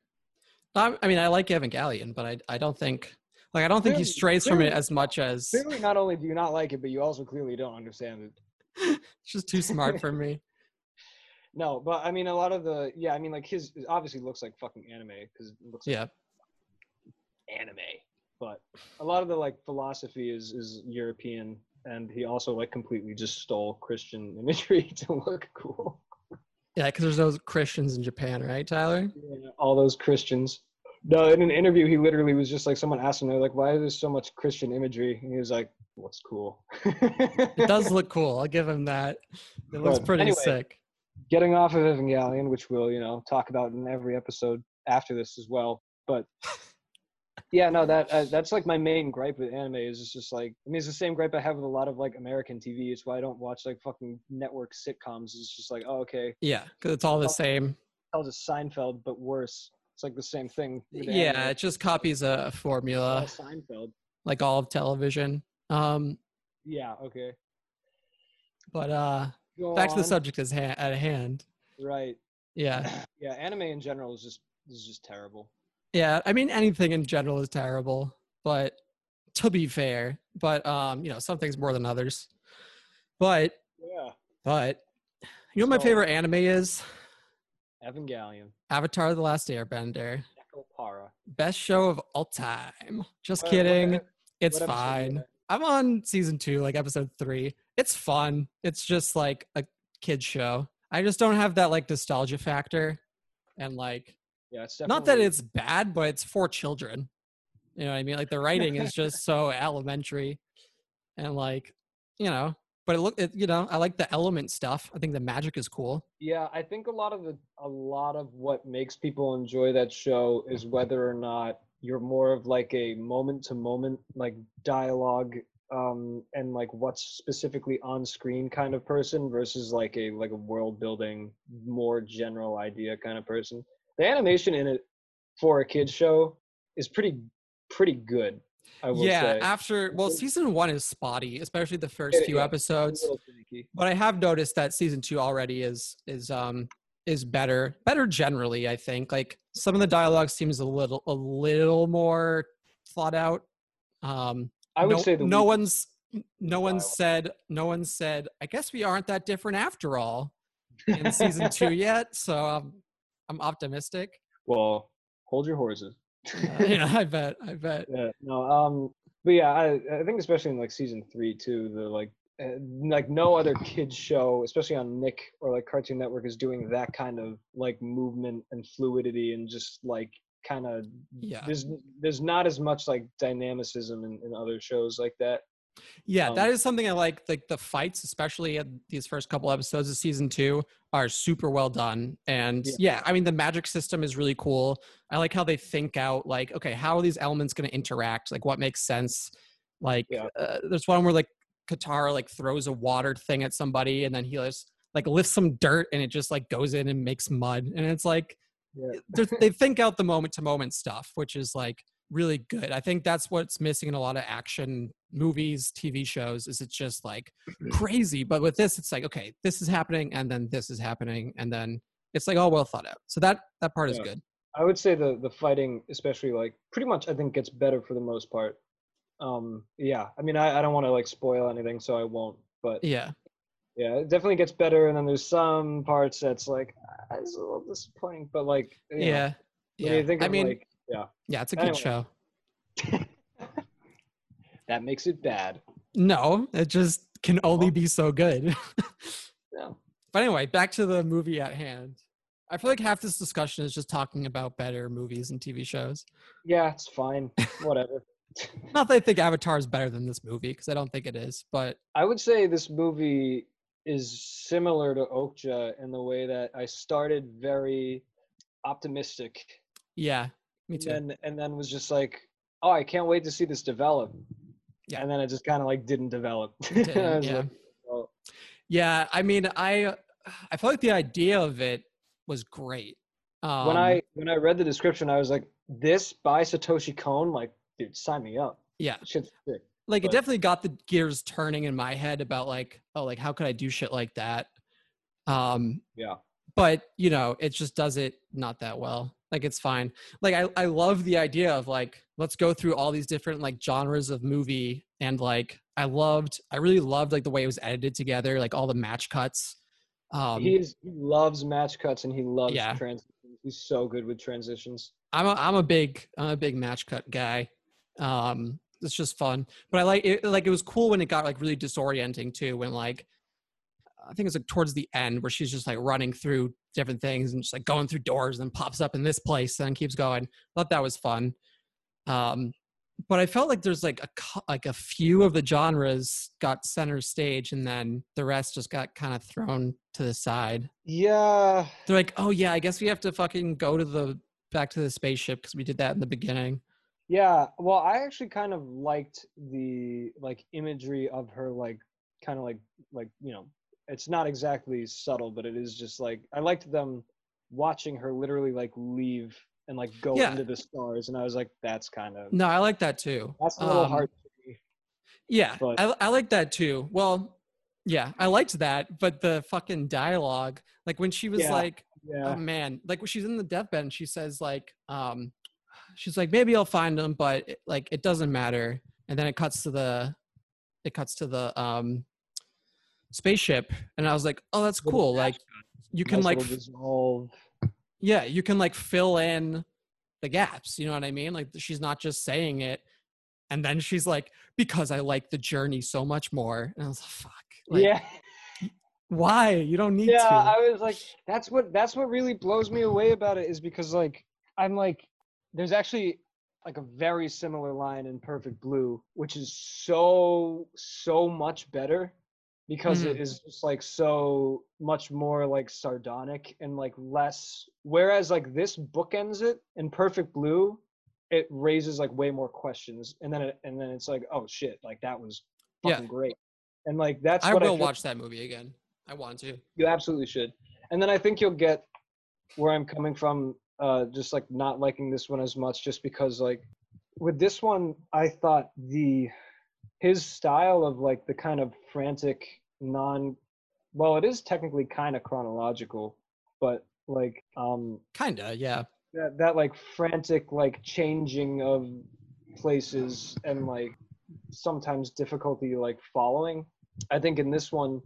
I mean, I like Evangelion, but I don't think... Like, I don't think he strays from it as much as... Clearly, not only do you not like it, but you also clearly don't understand it. It's just too smart for me. No, but, I mean, a lot of the... Yeah, I mean, like, his obviously looks like fucking anime, because it looks like anime. But a lot of the, like, philosophy is European, and he also, like, completely just stole Christian imagery to look cool. Yeah, because there's those Christians in Japan, right, Tyler? Yeah, all those Christians. No, in an interview, he literally was just like, someone asked him, they're like, why is there so much Christian imagery? And he was like, what's cool? It does look cool. I'll give him that. It looks pretty sick. Getting off of Evangelion, which we'll, you know, talk about in every episode after this as well. But yeah, no, that's like my main gripe with anime is it's just like, I mean, it's the same gripe I have with a lot of like American TV. It's why I don't watch like fucking network sitcoms. It's just like, oh, okay. Yeah, because it's all the same. I'll just Seinfeld, but worse. It's like the same thing. Yeah, it just copies a formula. Seinfeld. Like all of television. Yeah, okay. But back to the subject at hand. Right. Yeah. Yeah, anime in general is just terrible. Yeah, I mean anything in general is terrible, but to be fair, but you know, some things more than others. But yeah. But you know what my favorite anime is? Evangelion. Avatar: The Last Airbender. Nekopara. Best show of all time. Just kidding. It's fine. I'm on season 2, like episode 3. It's fun. It's just like a kid's show. I just don't have that like nostalgia factor. And like, yeah, it's not that it's bad, but it's for children. You know what I mean? Like the writing is just so elementary. And like, you know. But you know, I like the element stuff. I think the magic is cool. Yeah, I think a lot of what makes people enjoy that show is whether or not you're more of like a moment-to-moment like dialogue and like what's specifically on screen kind of person versus like a world-building, more general idea kind of person. The animation in it for a kid's show is pretty good. I will say. Season 1 is spotty, especially the first few episodes. But I have noticed that season 2 already is is better generally. I think like some of the dialogue seems a little more thought out. I would say no one said I guess we aren't that different after all in season 2 yet, so I'm optimistic. Well, hold your horses. Yeah, I bet. Yeah, no, but yeah, I think especially in like season 3 too, the like no other kids show, especially on Nick or like Cartoon Network, is doing that kind of like movement and fluidity and just like kind of, yeah, there's not as much like dynamicism in other shows like that. Yeah, that is something I like the fights, especially at these first couple episodes of season 2, are super well done. And yeah, I mean, the magic system is really cool. I like how they think out like, okay, how are these elements going to interact? Like what makes sense? Like there's one where like Katara like throws a water thing at somebody and then he just like lifts some dirt and it just like goes in and makes mud. And it's like, they think out the moment to moment stuff, which is like really good. I think that's what's missing in a lot of action movies, TV shows, is it's just like crazy. But with this, it's like, okay, this is happening and then this is happening and then it's like all well thought out. So that part is good. I would say the fighting especially, like, pretty much I think gets better for the most part. Yeah, I mean, I don't want to like spoil anything, so I won't, but yeah, it definitely gets better. And then there's some parts that's like, it's a little disappointing, but like, you know, you think of, I mean, like, it's a good show. That makes it bad. No, it just can only be so good. No. But anyway, back to the movie at hand. I feel like half this discussion is just talking about better movies and TV shows. Yeah, it's fine. Whatever. Not that I think Avatar is better than this movie, because I don't think it is, but I would say this movie is similar to Okja in the way that I started very optimistic. Yeah, me too. And then was just like, oh, I can't wait to see this develop. Yeah. And then it just kind of like didn't develop. Yeah, I mean, I feel like the idea of it was great. When I read the description, I was like, this by Satoshi Kon, like, dude, sign me up. Yeah. Shit's sick. Like, it definitely got the gears turning in my head about like, oh, like how could I do shit like that? Yeah. But, you know, it just does it not that well. Like, it's fine. Like, I love the idea of like, let's go through all these different like genres of movie. And like, I really loved like the way it was edited together, like all the match cuts. He loves match cuts and he loves transitions. He's so good with transitions. I'm a big match cut guy. It's just fun. But I like it. Like, it was cool when it got like really disorienting too, when like, I think it's like towards the end where she's just like running through different things and just like going through doors and then pops up in this place and keeps going. I thought that was fun. But I felt like there's like a few of the genres got center stage and then the rest just got kind of thrown to the side. Yeah. They're like, oh yeah, I guess we have to fucking go to back to the spaceship because we did that in the beginning. Yeah. Well, I actually kind of liked the like imagery of her, like kind of like, you know, it's not exactly subtle, but it is just like, I liked them watching her literally like leave and like go into the stars. And I was like, that's kind of... No, I like that too. That's a little hard to me. Yeah, but I like that too. Well, yeah, I liked that, but the fucking dialogue, like when she was oh man, like when she's in the deathbed and she says like, she's like, maybe I'll find him, but like, it doesn't matter. And then it cuts to the spaceship, and I was like, oh, that's cool. Like, you can like dissolve. Yeah, you can like fill in the gaps, you know what I mean? Like, she's not just saying it and then she's like, because I like the journey so much more. And I was like, fuck, like, why? You don't need to. I was like, that's what really blows me away about it, is because like, I'm like, there's actually like a very similar line in Perfect Blue, which is so much better. Because it is just like so much more like sardonic and like less, whereas like this bookends it in Perfect Blue, it raises like way more questions, and then it's like, oh shit, like that was fucking great, and like that's what I will watch that movie again. I want to. You absolutely should. And then I think you'll get where I'm coming from, just like not liking this one as much, just because like with this one, I thought his style of like the kind of frantic, it is technically kind of chronological, but like kinda, yeah. That like frantic like changing of places and like sometimes difficulty like following. I think in this one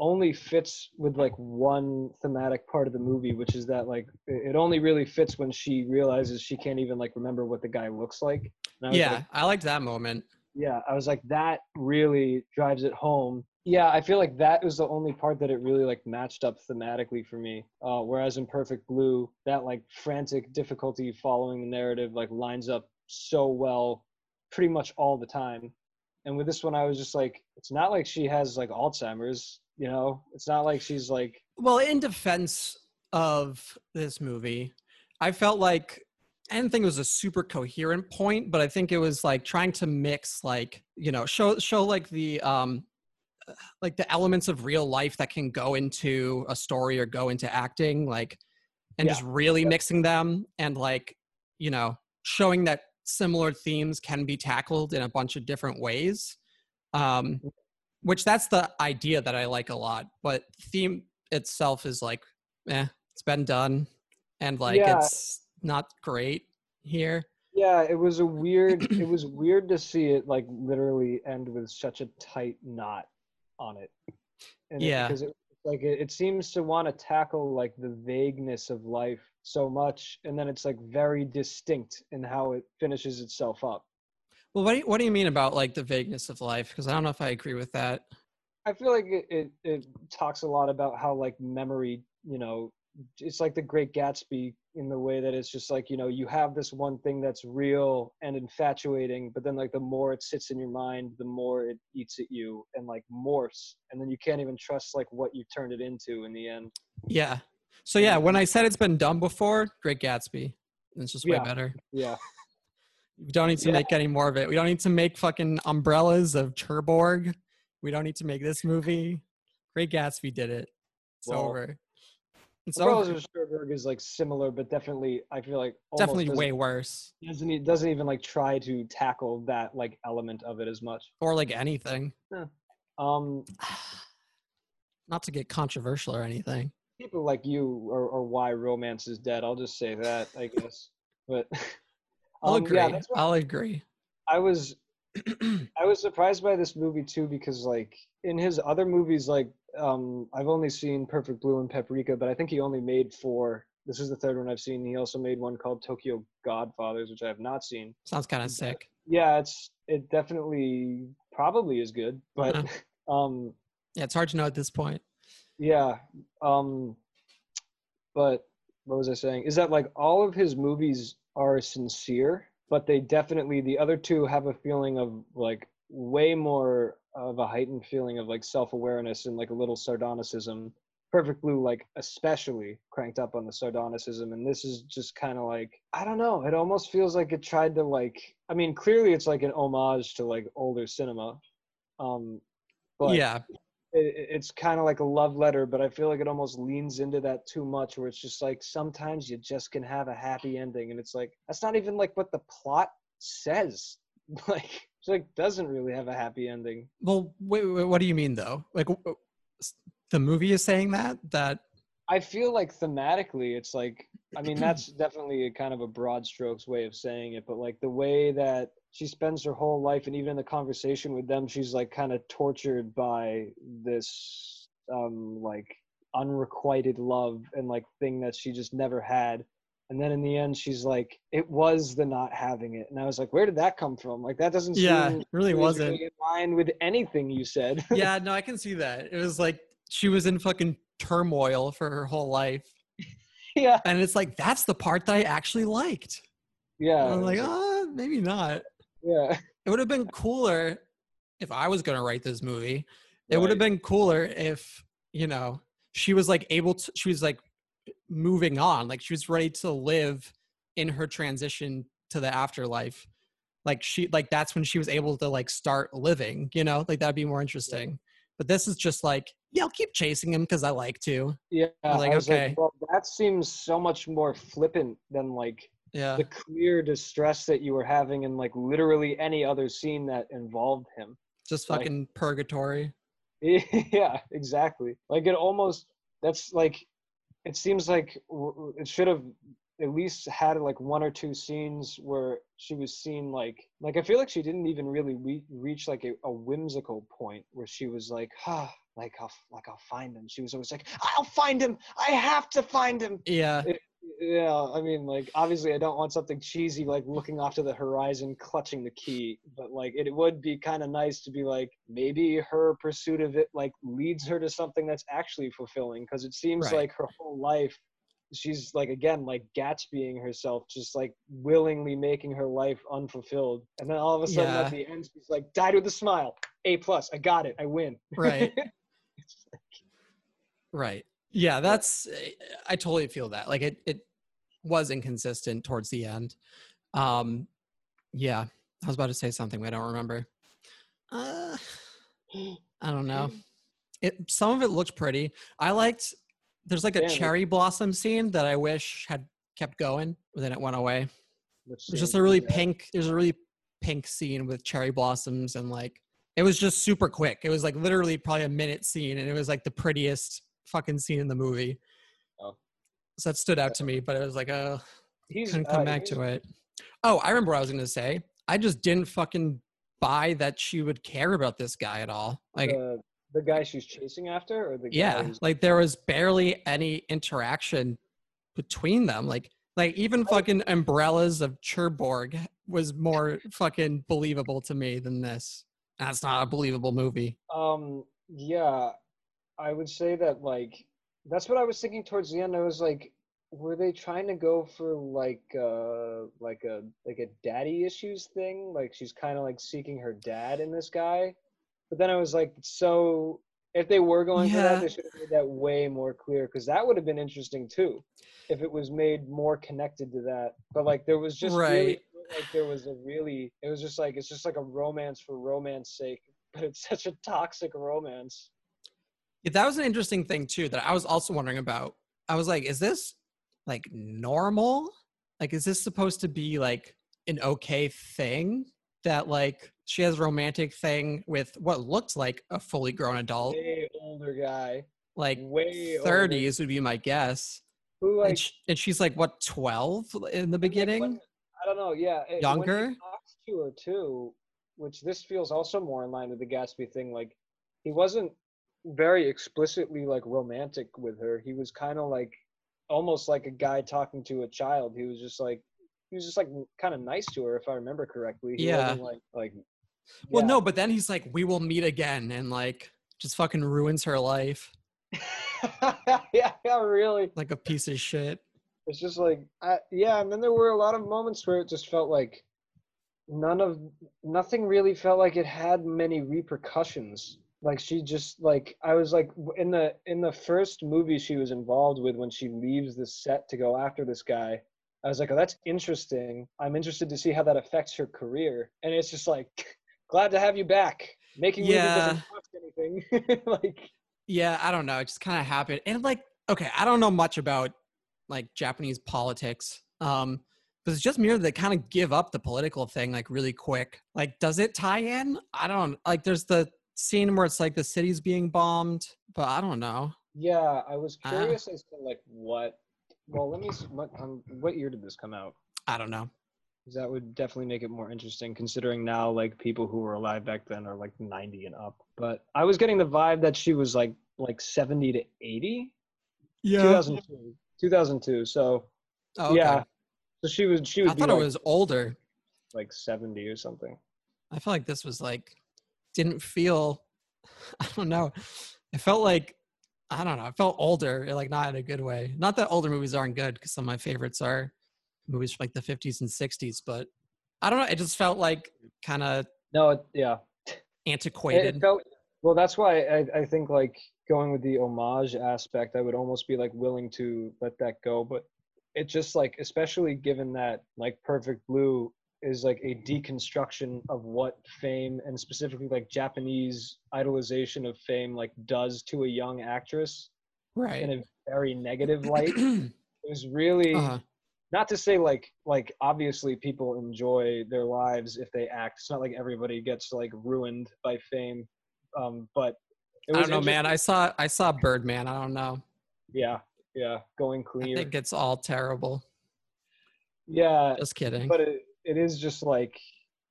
only fits with like one thematic part of the movie, which is that like it only really fits when she realizes she can't even like remember what the guy looks like. Yeah, like, I liked that moment. Yeah, I was like, that really drives it home. Yeah, I feel like that was the only part that it really like matched up thematically for me. Whereas in Perfect Blue, that like frantic difficulty following the narrative like lines up so well pretty much all the time. And with this one, I was just like, it's not like she has like Alzheimer's, you know? It's not like she's like... Well, in defense of this movie, I felt like... I didn't think it was a super coherent point, but I think it was like trying to mix like, you know, show like the elements of real life that can go into a story or go into acting, like, and just really mixing them and like, you know, showing that similar themes can be tackled in a bunch of different ways. Which that's the idea that I like a lot, but the theme itself is like, it's been done. And like, it's not great here. It was weird to see it like literally end with such a tight knot on it, and because it seems to want to tackle like the vagueness of life so much, and then it's like very distinct in how it finishes itself up. Well, what do you mean about like the vagueness of life? Because I don't know if I agree with that. I feel like it talks a lot about how like memory, you know, it's like The Great Gatsby in the way that it's just like, you know, you have this one thing that's real and infatuating, but then like the more it sits in your mind, the more it eats at you and like morphs, and then you can't even trust like what you turned it into in the end. Yeah. So yeah, when I said it's been done before, Great Gatsby, it's just way better. Yeah. We don't need to make any more of it. We don't need to make fucking Umbrellas of Cherbourg. We don't need to make this movie. Great Gatsby did it. It's over. Umbrellas of Cherbourg is like similar, but definitely I feel like definitely way worse. Doesn't even like try to tackle that like element of it as much, or like anything. Yeah. Not to get controversial or anything. People like you are why romance is dead. I'll just say that, I guess. But I'll agree. Yeah, I'll agree. I was surprised by this movie too, because like in his other movies, like I've only seen Perfect Blue and Paprika, but I think he only made 4. This is the third one I've seen. He also made one called Tokyo Godfathers, which I have not seen. Sounds kind of sick. Yeah, it definitely probably is good, but it's hard to know at this point. Yeah, but what was I saying? Is that like all of his movies are sincere, but they definitely, the other two have a feeling of like way more of a heightened feeling of like self-awareness and like a little sardonicism. Perfect Blue like especially cranked up on the sardonicism, and this is just kind of like, I don't know, it almost feels like it tried to like, I mean clearly it's like an homage to like older cinema, but yeah, it's kind of like a love letter, but I feel like it almost leans into that too much, where it's just like sometimes you just can have a happy ending, and it's like that's not even like what the plot says. Like it's like doesn't really have a happy ending. Well, wait, what do you mean though? Like the movie is saying that I feel like thematically it's like, I mean that's definitely a kind of a broad strokes way of saying it, but like the way that she spends her whole life, and even in the conversation with them, she's like kind of tortured by this like unrequited love and like thing that she just never had. And then in the end, she's like, it was the not having it. And I was like, where did that come from? Like, that doesn't seem it really wasn't in line with anything you said. Yeah, no, I can see that. It was like, she was in fucking turmoil for her whole life. Yeah. And it's like, that's the part that I actually liked. Yeah. And I'm like, maybe not. Yeah. It would have been cooler if I was going to write this movie. It would have been cooler if, you know, she was like she was like, moving on, like she was ready to live in her transition to the afterlife, like she, like that's when she was able to like start living, you know, like that'd be more interesting. But this is just like, I'll keep chasing him because I like to. Like, well, that seems so much more flippant than like the clear distress that you were having in like literally any other scene that involved him. Just fucking like, purgatory. Yeah, exactly. Like it almost, that's like it seems like it should have at least had like one or two scenes where she was seen like I feel like she didn't even really reach like a whimsical point where she was like, ah, I'll find him. She was always like, I'll find him. I have to find him. Yeah. Yeah, I mean, like, obviously I don't want something cheesy, like, looking off to the horizon, clutching the key, but, like, it would be kind of nice to be, like, maybe her pursuit of it, like, leads her to something that's actually fulfilling, because it seems like her whole life, she's, like, again, like, Gatsbying herself, just, like, willingly making her life unfulfilled, and then all of a sudden at the end, she's, like, died with a smile, A+, I got it, I win. Right. It's like... Right. Yeah, that's, I totally feel that. Like, it was inconsistent towards the end. Yeah, I was about to say something, but I don't remember. I don't know. Some of it looked pretty. I liked, there's like a cherry blossom scene that I wish had kept going, but then it went away. There's just a really pink, there's a really pink scene with cherry blossoms, and like, it was just super quick. It was like literally probably a minute scene, and it was like the prettiest fucking scene in the movie. Oh. So that stood out to me, but it was like, oh, couldn't come back to it. Oh, I remember what I was gonna say. I just didn't fucking buy that she would care about this guy at all. Like the guy she's chasing after, or the guy who's... like there was barely any interaction between them. Like even fucking Umbrellas of Cherbourg was more fucking believable to me than this. That's not a believable movie. Yeah. I would say that, like, that's what I was thinking towards the end. I was like, were they trying to go for like a daddy issues thing? Like, she's kind of like seeking her dad in this guy. But then I was like, so if they were going for that, they should have made that way more clear, because that would have been interesting too, if it was made more connected to that. But like, there was just really, like, there was a really, it was just like, it's just like a romance for romance sake, but it's such a toxic romance. Yeah, that was an interesting thing too that I was also wondering about. I was like, is this like normal? Like, is this supposed to be like an okay thing that like she has a romantic thing with what looks like a fully grown adult, way older guy, like way 30s older. Would be my guess. Who, like, and she's like what, 12 in the beginning? Like, I don't know. Yeah, younger. When he talks to her too, which this feels also more in line with the Gatsby thing. Like, he wasn't very explicitly like romantic with her. He was kind of like almost like a guy talking to a child. He was just like kind of nice to her, if I remember correctly. He wasn't like well, no, but then he's like, we will meet again, and like just fucking ruins her life. yeah, really, like a piece of shit. It's just like and then there were a lot of moments where it just felt like nothing really felt like it had many repercussions. Like, she just, like, I was like, in the first movie she was involved with, when she leaves the set to go after this guy, I was like, oh, that's interesting. I'm interested to see how that affects her career. And it's just like, glad to have you back. Making movies doesn't cost anything. Like, yeah, I don't know. It just kind of happened. And like, okay, I don't know much about like Japanese politics. But it's just merely they kind of give up the political thing like really quick. Like, does it tie in? I don't, like, there's the scene where it's like the city's being bombed, but I don't know. Yeah, I was curious as to like what. Well, let me. What year did this come out? I don't know. That would definitely make it more interesting, considering now like people who were alive back then are like 90 and up. But I was getting the vibe that she was like 70 to 80. Yeah. 2002. So. Oh, okay. Yeah. So she was. She would. I thought it was older. Like 70 or something. I feel like this was like. Didn't feel, I don't know. It felt like, I don't know. It felt older, like not in a good way. Not that older movies aren't good, because some of my favorites are movies from like the 50s and 60s. But I don't know. It just felt like kind of antiquated. Well, that's why I think like going with the homage aspect, I would almost be like willing to let that go. But it just like, especially given that like Perfect Blue is like a deconstruction of what fame, and specifically like Japanese idolization of fame, like does to a young actress, right? In a very negative light. It was really not to say like obviously people enjoy their lives if they act. It's not like everybody gets like ruined by fame, but it was I don't know, man. I saw Birdman. I don't know. Yeah, Yeah, going clear. I think it's all terrible. Yeah. Just kidding. But it is just like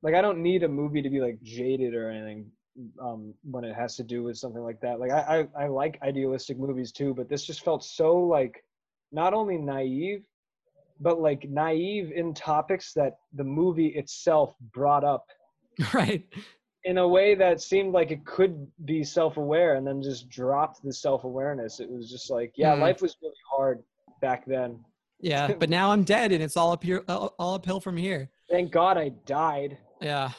I don't need a movie to be like jaded or anything when it has to do with something like that. Like I like idealistic movies too, but this just felt so like not only naive, but like naive in topics that the movie itself brought up. Right. In a way that seemed like it could be self-aware and then just dropped the self-awareness. It was just like, yeah, life was really hard back then. Yeah, but now I'm dead and it's all uphill from here. Thank God I died. Yeah.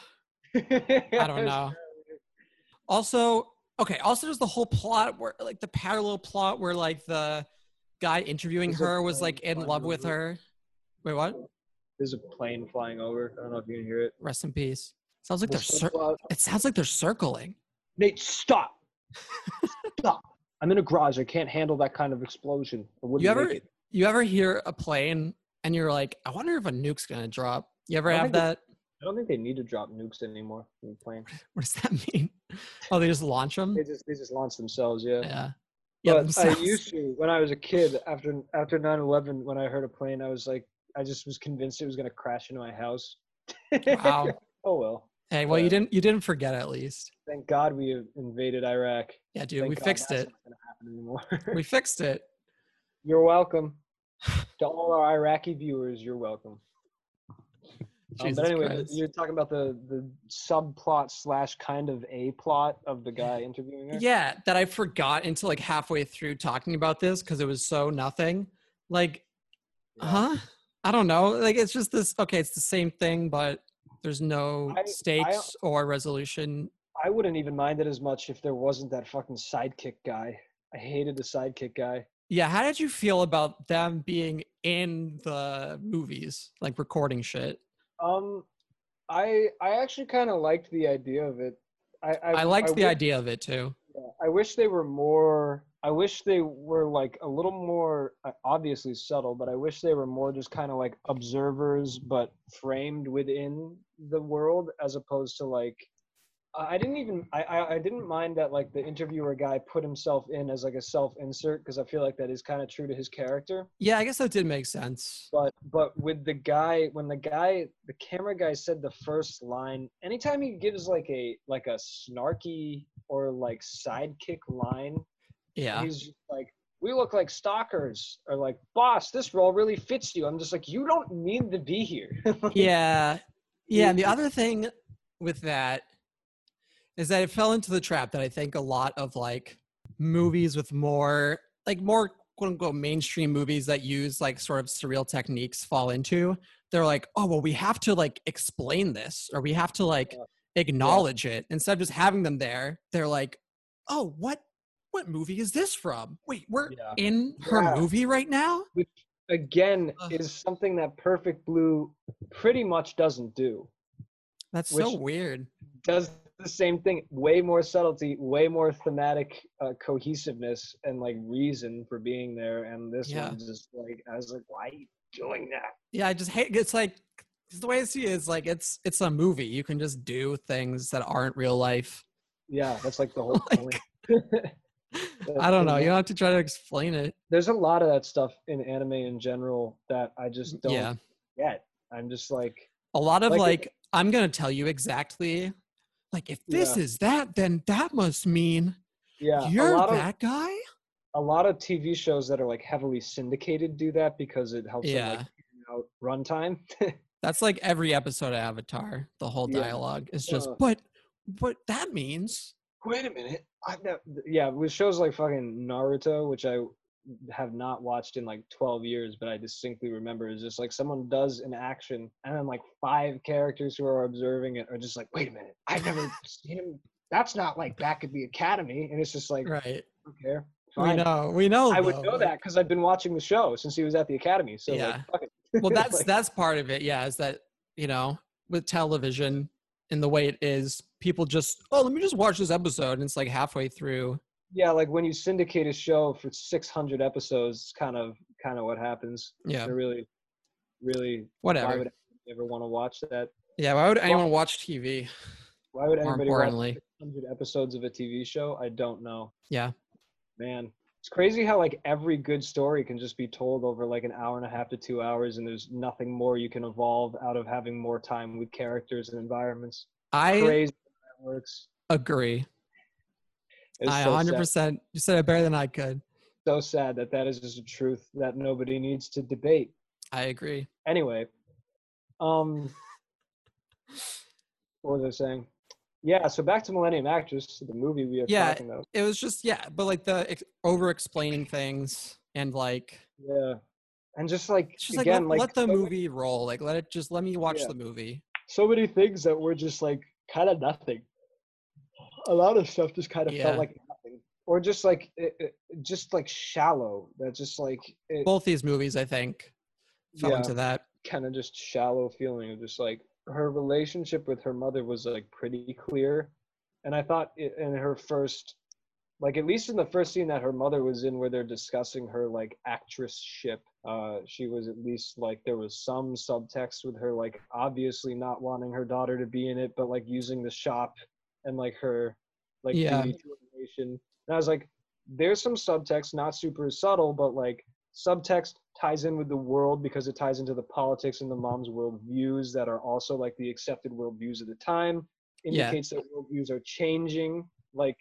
I don't know. Also there's the whole plot where like the parallel plot where like the guy interviewing her was like in love with her. Wait, what? There's a plane flying over. I don't know if you can hear it. Rest in peace. Sounds like it sounds like they're circling. Nate, stop. Stop. I'm in a garage. I can't handle that kind of explosion. You ever hear a plane and you're like, I wonder if a nuke's going to drop. You ever have that? I don't think they need to drop nukes anymore in planes. What does that mean? Oh, they just launch them? They just launch themselves, yeah. Yeah. But themselves. I used to, when I was a kid, after 9/11, when I heard a plane, I was like, I just was convinced it was going to crash into my house. Wow. Oh, well. Hey, well, you didn't forget at least. Thank God we invaded Iraq. Yeah, dude, we fixed it. We fixed it. You're welcome. To all our Iraqi viewers, you're welcome. But anyway, Christ. You're talking about the subplot / kind of a plot of the guy interviewing her? Yeah, that I forgot until like halfway through talking about this because it was so nothing. Like, yeah. Huh? I don't know. Like, it's just this, okay, it's the same thing, but there's no stakes or resolution. I wouldn't even mind it as much if there wasn't that fucking sidekick guy. I hated the sidekick guy. Yeah, how did you feel about them being in the movies, like recording shit? I actually kind of liked the idea of it. I liked the idea of it too. Yeah, I wish they were like a little more obviously subtle, but I wish they were more just kind of like observers, but framed within the world as opposed to like, I didn't mind that like the interviewer guy put himself in as like a self-insert because I feel like that is kind of true to his character. Yeah, I guess that did make sense. But with the guy, when the camera guy said the first line, anytime he gives like a snarky or like sidekick line. Yeah, he's like, we look like stalkers, or like, boss, this role really fits you. I'm just like, you don't need to be here. yeah. And the other thing with that is that it fell into the trap that I think a lot of like movies with more quote unquote mainstream movies that use like sort of surreal techniques fall into. They're like, oh well, we have to like explain this, or we have to like acknowledge it instead of just having them there. They're like, oh what movie is this from? Wait, we're in her movie right now? Which, again, is something that Perfect Blue pretty much doesn't do. That's so weird. Does the same thing. Way more subtlety, way more thematic cohesiveness and, like, reason for being there. And this one's just like, I was like, why are you doing that? Yeah, I just hate, it's like, the way I see it is, like, it's a movie. You can just do things that aren't real life. Yeah, that's, like, the whole point. I don't know. You don't have to try to explain it. There's a lot of that stuff in anime in general that I just don't get. I'm just like... A lot of like I'm going to tell you exactly, like if this is that, then that must mean you're that guy? A lot of TV shows that are like heavily syndicated do that because it helps them like, run time. That's like every episode of Avatar. The whole dialogue is just, but that means... Wait a minute. With shows like fucking Naruto, which I have not watched in like 12 years, but I distinctly remember is just like someone does an action and then like 5 characters who are observing it are just like, wait a minute, I've never seen him. That's not like back at the academy. And it's just like, right. Okay, fine. We know. I would know that because I've been watching the show since he was at the academy. So like, fuck it. Well, that's, like, that's part of it. Yeah. Is that, with television and the way it is, people just, let me just watch this episode, and it's like halfway through. Yeah, like when you syndicate a show for 600 episodes, it's kind of what happens. Yeah, they're really, really. Whatever. Why would anybody ever want to watch that? Yeah, why would anyone watch TV? Why would anybody watch 600 episodes of a TV show? I don't know. Yeah, man, It's crazy how like every good story can just be told over like an hour and a half to 2 hours, and there's nothing more you can evolve out of having more time with characters and environments. Crazy how that works. Agree. I 100%. You said it better than I could. So sad that that is just a truth that nobody needs to debate. I agree. Anyway, what was I saying? Yeah, so back to Millennium Actress, the movie we are talking about. It was just, but like the over-explaining things and like... Yeah. And just like, just again, let the movie roll. Like, let me watch the movie. So many things that were just like kind of nothing. A lot of stuff just kind of felt like nothing. Or just like, just like shallow. That's just like... Both these movies, I think, fell into that. Kind of just shallow feeling of just like... Her relationship with her mother was like pretty clear, and I thought in her first, like at least in the first scene that her mother was in, where they're discussing her like actressship, she was at least like there was some subtext with her like obviously not wanting her daughter to be in it, but like using the shop and like her like duty to a nation. And I was like, there's some subtext, not super subtle, but like subtext ties in with the world because it ties into the politics and the mom's worldviews that are also like the accepted worldviews of the time. Indicates that worldviews are changing. Like,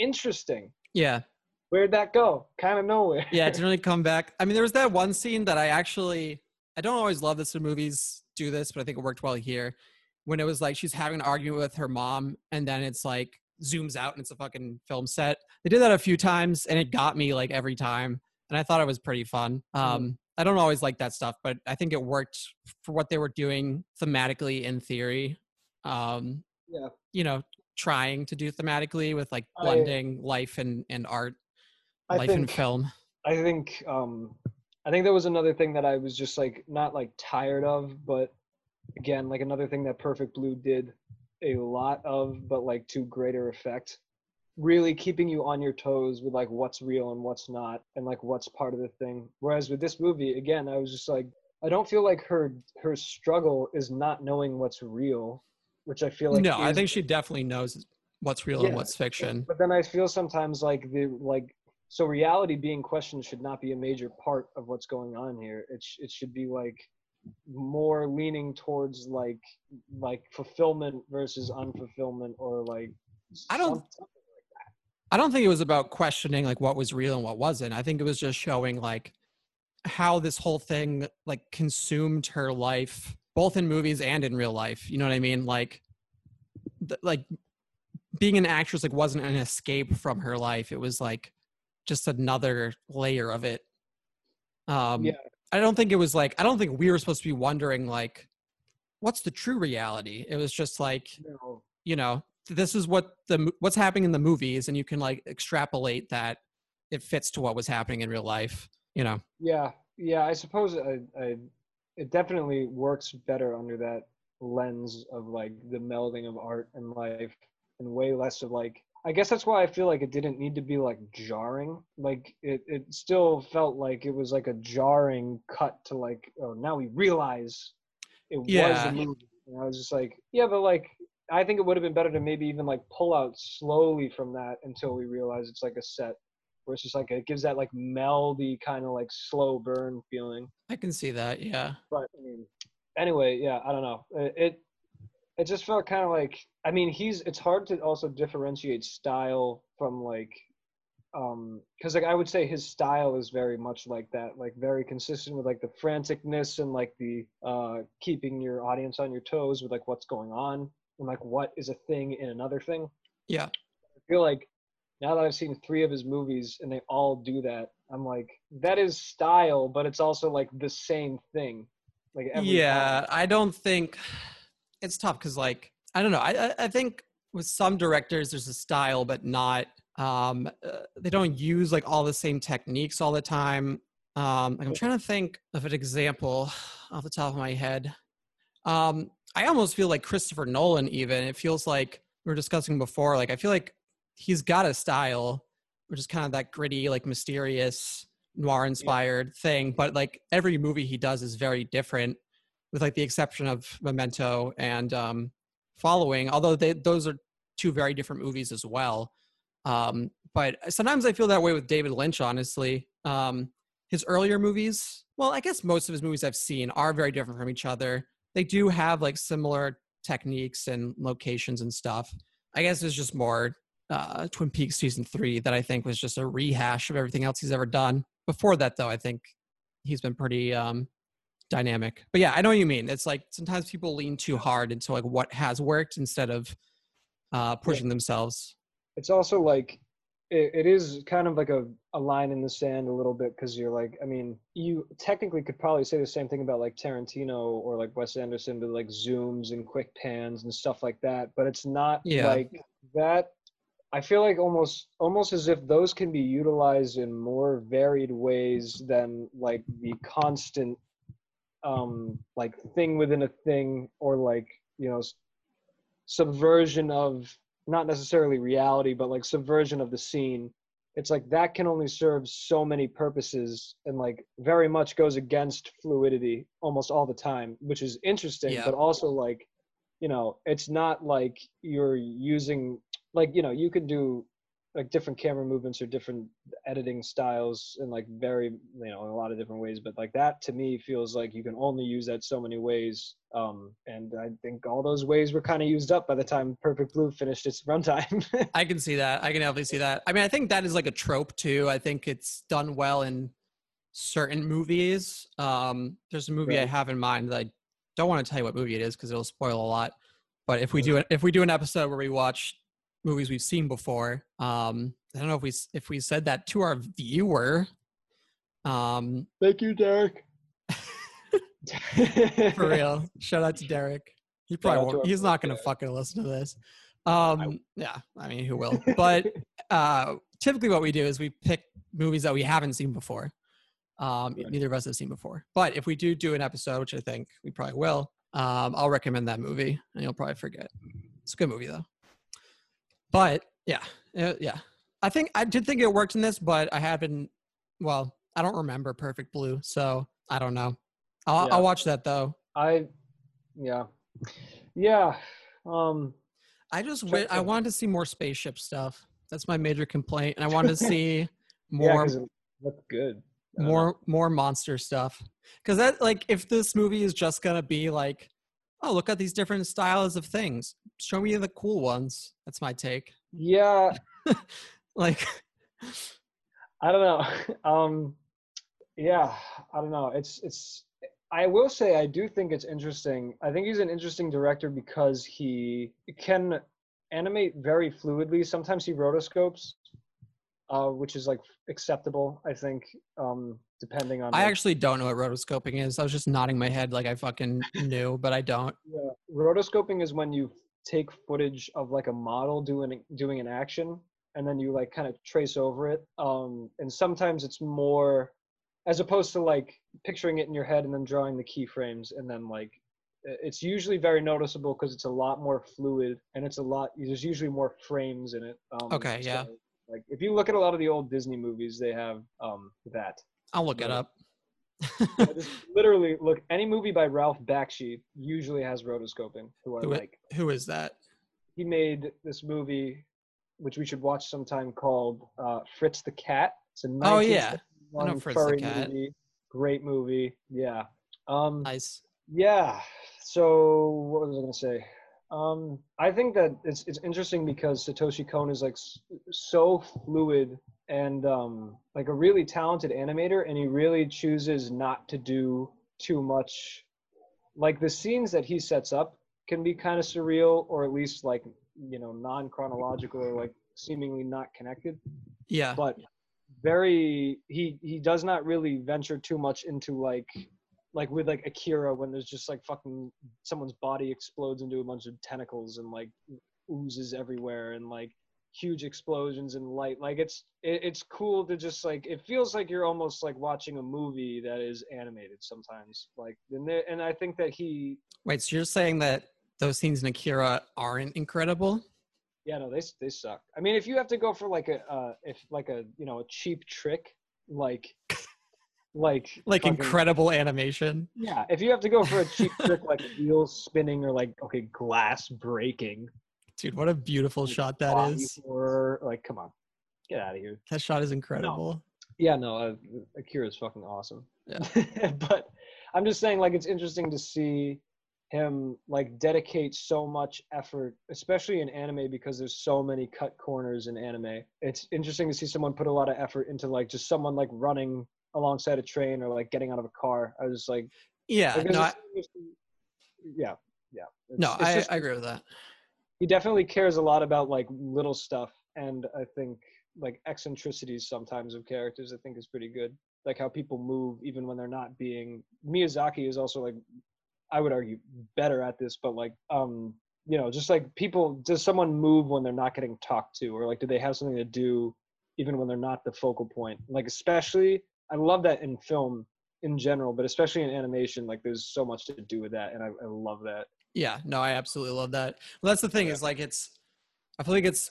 interesting. Yeah. Where'd that go? Kind of nowhere. Yeah, it didn't really come back. I mean, there was that one scene that I don't always love this when movies do this, but I think it worked well here. When it was like she's having an argument with her mom, and then it's like zooms out and it's a fucking film set. They did that a few times, and it got me like every time. And I thought it was pretty fun. I don't always like that stuff, but I think it worked for what they were doing thematically in theory. You know, trying to do thematically with like blending life and art, and film. I think that was another thing that I was just like, not like tired of, but again, like another thing that Perfect Blue did a lot of, but like to greater effect. Really keeping you on your toes with like what's real and what's not and like what's part of the thing. Whereas with this movie, again, I was just like, I don't feel like her struggle is not knowing what's real, which I feel like I think she definitely knows what's real and what's fiction. But then I feel sometimes like so reality being questioned should not be a major part of what's going on here. It should be like more leaning towards like fulfillment versus unfulfillment, or like I don't think it was about questioning like what was real and what wasn't. I think it was just showing like how this whole thing like consumed her life, both in movies and in real life. You know what I mean? Like, like being an actress like wasn't an escape from her life. It was like just another layer of it. I don't think it was like, I don't think we were supposed to be wondering like, what's the true reality? It was just like, you know, this is what's happening in the movies, and you can like extrapolate that it fits to what was happening in real life, you know? Yeah. I suppose it definitely works better under that lens of like the melding of art and life, and way less of like, I guess that's why I feel like it didn't need to be like jarring. Like it still felt like it was like a jarring cut to like, oh, now we realize it was a movie. And I was just like, yeah, but like, I think it would have been better to maybe even like pull out slowly from that until we realize it's like a set, where it's just like, it gives that like meldy kind of like slow burn feeling. I can see that. Yeah. But I mean, anyway, yeah, I don't know. It just felt kind of like, I mean, it's hard to also differentiate style from like, cause like I would say his style is very much like that, like very consistent with like the franticness and like the, keeping your audience on your toes with like what's going on. And like what is a thing in another thing. Yeah. I feel like now that I've seen 3 of his movies and they all do that, I'm like, that is style, but it's also like the same thing. Like time. I don't think it's tough because like I don't know. I think with some directors there's a style, but not they don't use like all the same techniques all the time. I'm trying to think of an example off the top of my head. I almost feel like Christopher Nolan even. It feels like we were discussing before, like I feel like he's got a style, which is kind of that gritty, like mysterious, noir-inspired thing. But like every movie he does is very different, with like the exception of Memento and Following, although those are 2 very different movies as well. But sometimes I feel that way with David Lynch, honestly. His earlier movies, well, I guess most of his movies I've seen are very different from each other. They do have like similar techniques and locations and stuff. I guess there's just more Twin Peaks season 3 that I think was just a rehash of everything else he's ever done. Before that, though, I think he's been pretty dynamic. But yeah, I know what you mean. It's like sometimes people lean too hard into like what has worked instead of pushing themselves. It's also like it is kind of like a line in the sand a little bit, because you're like, I mean, you technically could probably say the same thing about like Tarantino or like Wes Anderson, with like zooms and quick pans and stuff like that. But it's not like that. I feel like almost as if those can be utilized in more varied ways than like the constant like thing within a thing, or like, you know, subversion of not necessarily reality, but like subversion of the scene. It's like that can only serve so many purposes, and like very much goes against fluidity almost all the time, which is interesting, but also like, you know, it's not like you're using like, you know, you can do like different camera movements or different editing styles in like very, you know, in a lot of different ways. But like that to me feels like you can only use that so many ways. And I think all those ways were kind of used up by the time Perfect Blue finished its runtime. I can see that. I can definitely see that. I mean, I think that is like a trope too. I think it's done well in certain movies. There's a movie I have in mind that I don't want to tell you what movie it is because it'll spoil a lot. But if we do it, if we do an episode where we watch movies we've seen before, I don't know if we said that to our viewer. Thank you, Derek. For real, shout out to Derek. He probably won't, he's not gonna fucking listen to this. Yeah, I mean, who will? But typically what we do is we pick movies that we haven't seen before. Neither of us have seen before, but if we do an episode, which I think we probably will, I'll recommend that movie and you'll probably forget. It's a good movie though. But yeah. I did think it worked in this, but I don't remember Perfect Blue, so I don't know. I'll watch that though. I just wish I wanted to see more spaceship stuff. That's my major complaint, and I wanted to see more. Yeah, it looked good. More monster stuff. Because that, like, if this movie is just gonna be like, oh, look at these different styles of things, show me the cool ones. That's my take. Yeah. Like, I don't know. Yeah, I don't know. It's I will say I do think it's interesting. I think he's an interesting director because he can animate very fluidly. Sometimes he rotoscopes, which is like acceptable, I think, depending on... I actually don't know what rotoscoping is. I was just nodding my head like I fucking knew, but I don't. Yeah. Rotoscoping is when you take footage of like a model doing an action, and then you like kind of trace over it. And sometimes it's more, as opposed to like picturing it in your head and then drawing the keyframes, and then like, it's usually very noticeable because it's a lot more fluid, and it's a lot, there's usually more frames in it. Yeah. Like if you look at a lot of the old Disney movies, they have that. I'll look it up. Yeah, literally, look, any movie by Ralph Bakshi usually has rotoscoping. Who is that? He made this movie, which we should watch sometime, called Fritz the Cat. It's a 1971 I know Fritz the Cat. Movie. Great movie. Yeah. Nice. Yeah. So what was I going to say? I think that it's interesting because Satoshi Kon is like so fluid and like a really talented animator, and he really chooses not to do too much. Like the scenes that he sets up can be kind of surreal, or at least like, you know, non-chronological or like seemingly not connected. Yeah. But he does not really venture too much into like with like Akira, when there's just like fucking someone's body explodes into a bunch of tentacles and like oozes everywhere and like huge explosions and light. Like it's cool to just like, it feels like you're almost like watching a movie that is animated sometimes. Like, and I think that he... Wait, so you're saying that those scenes in Akira aren't incredible? Yeah, no, they suck. I mean, if you have to go for like a cheap trick, like fucking incredible animation. Yeah, if you have to go for a cheap trick like wheels spinning or like glass breaking, Dude, what a beautiful shot that is. Before, like, come on. Get out of here. That shot is incredible. No. Yeah, no, Akira is fucking awesome. Yeah. But I'm just saying, like, it's interesting to see him, like, dedicate so much effort, especially in anime, because there's so many cut corners in anime. It's interesting to see someone put a lot of effort into, like, just someone, like, running alongside a train or, like, getting out of a car. I was just like... Yeah, like, no, I agree with that. He definitely cares a lot about, like, little stuff, and I think... like eccentricities sometimes of characters, I think is pretty good. Like how people move even when they're not being. Miyazaki is also like, I would argue, better at this, but like, you know, just like people, does someone move when they're not getting talked to, or like, do they have something to do even when they're not the focal point? Like, especially, I love that in film in general, but especially in animation, like there's so much to do with that. And I love that. Yeah, no, I absolutely love that. Well, that's the thing is like, I feel like it's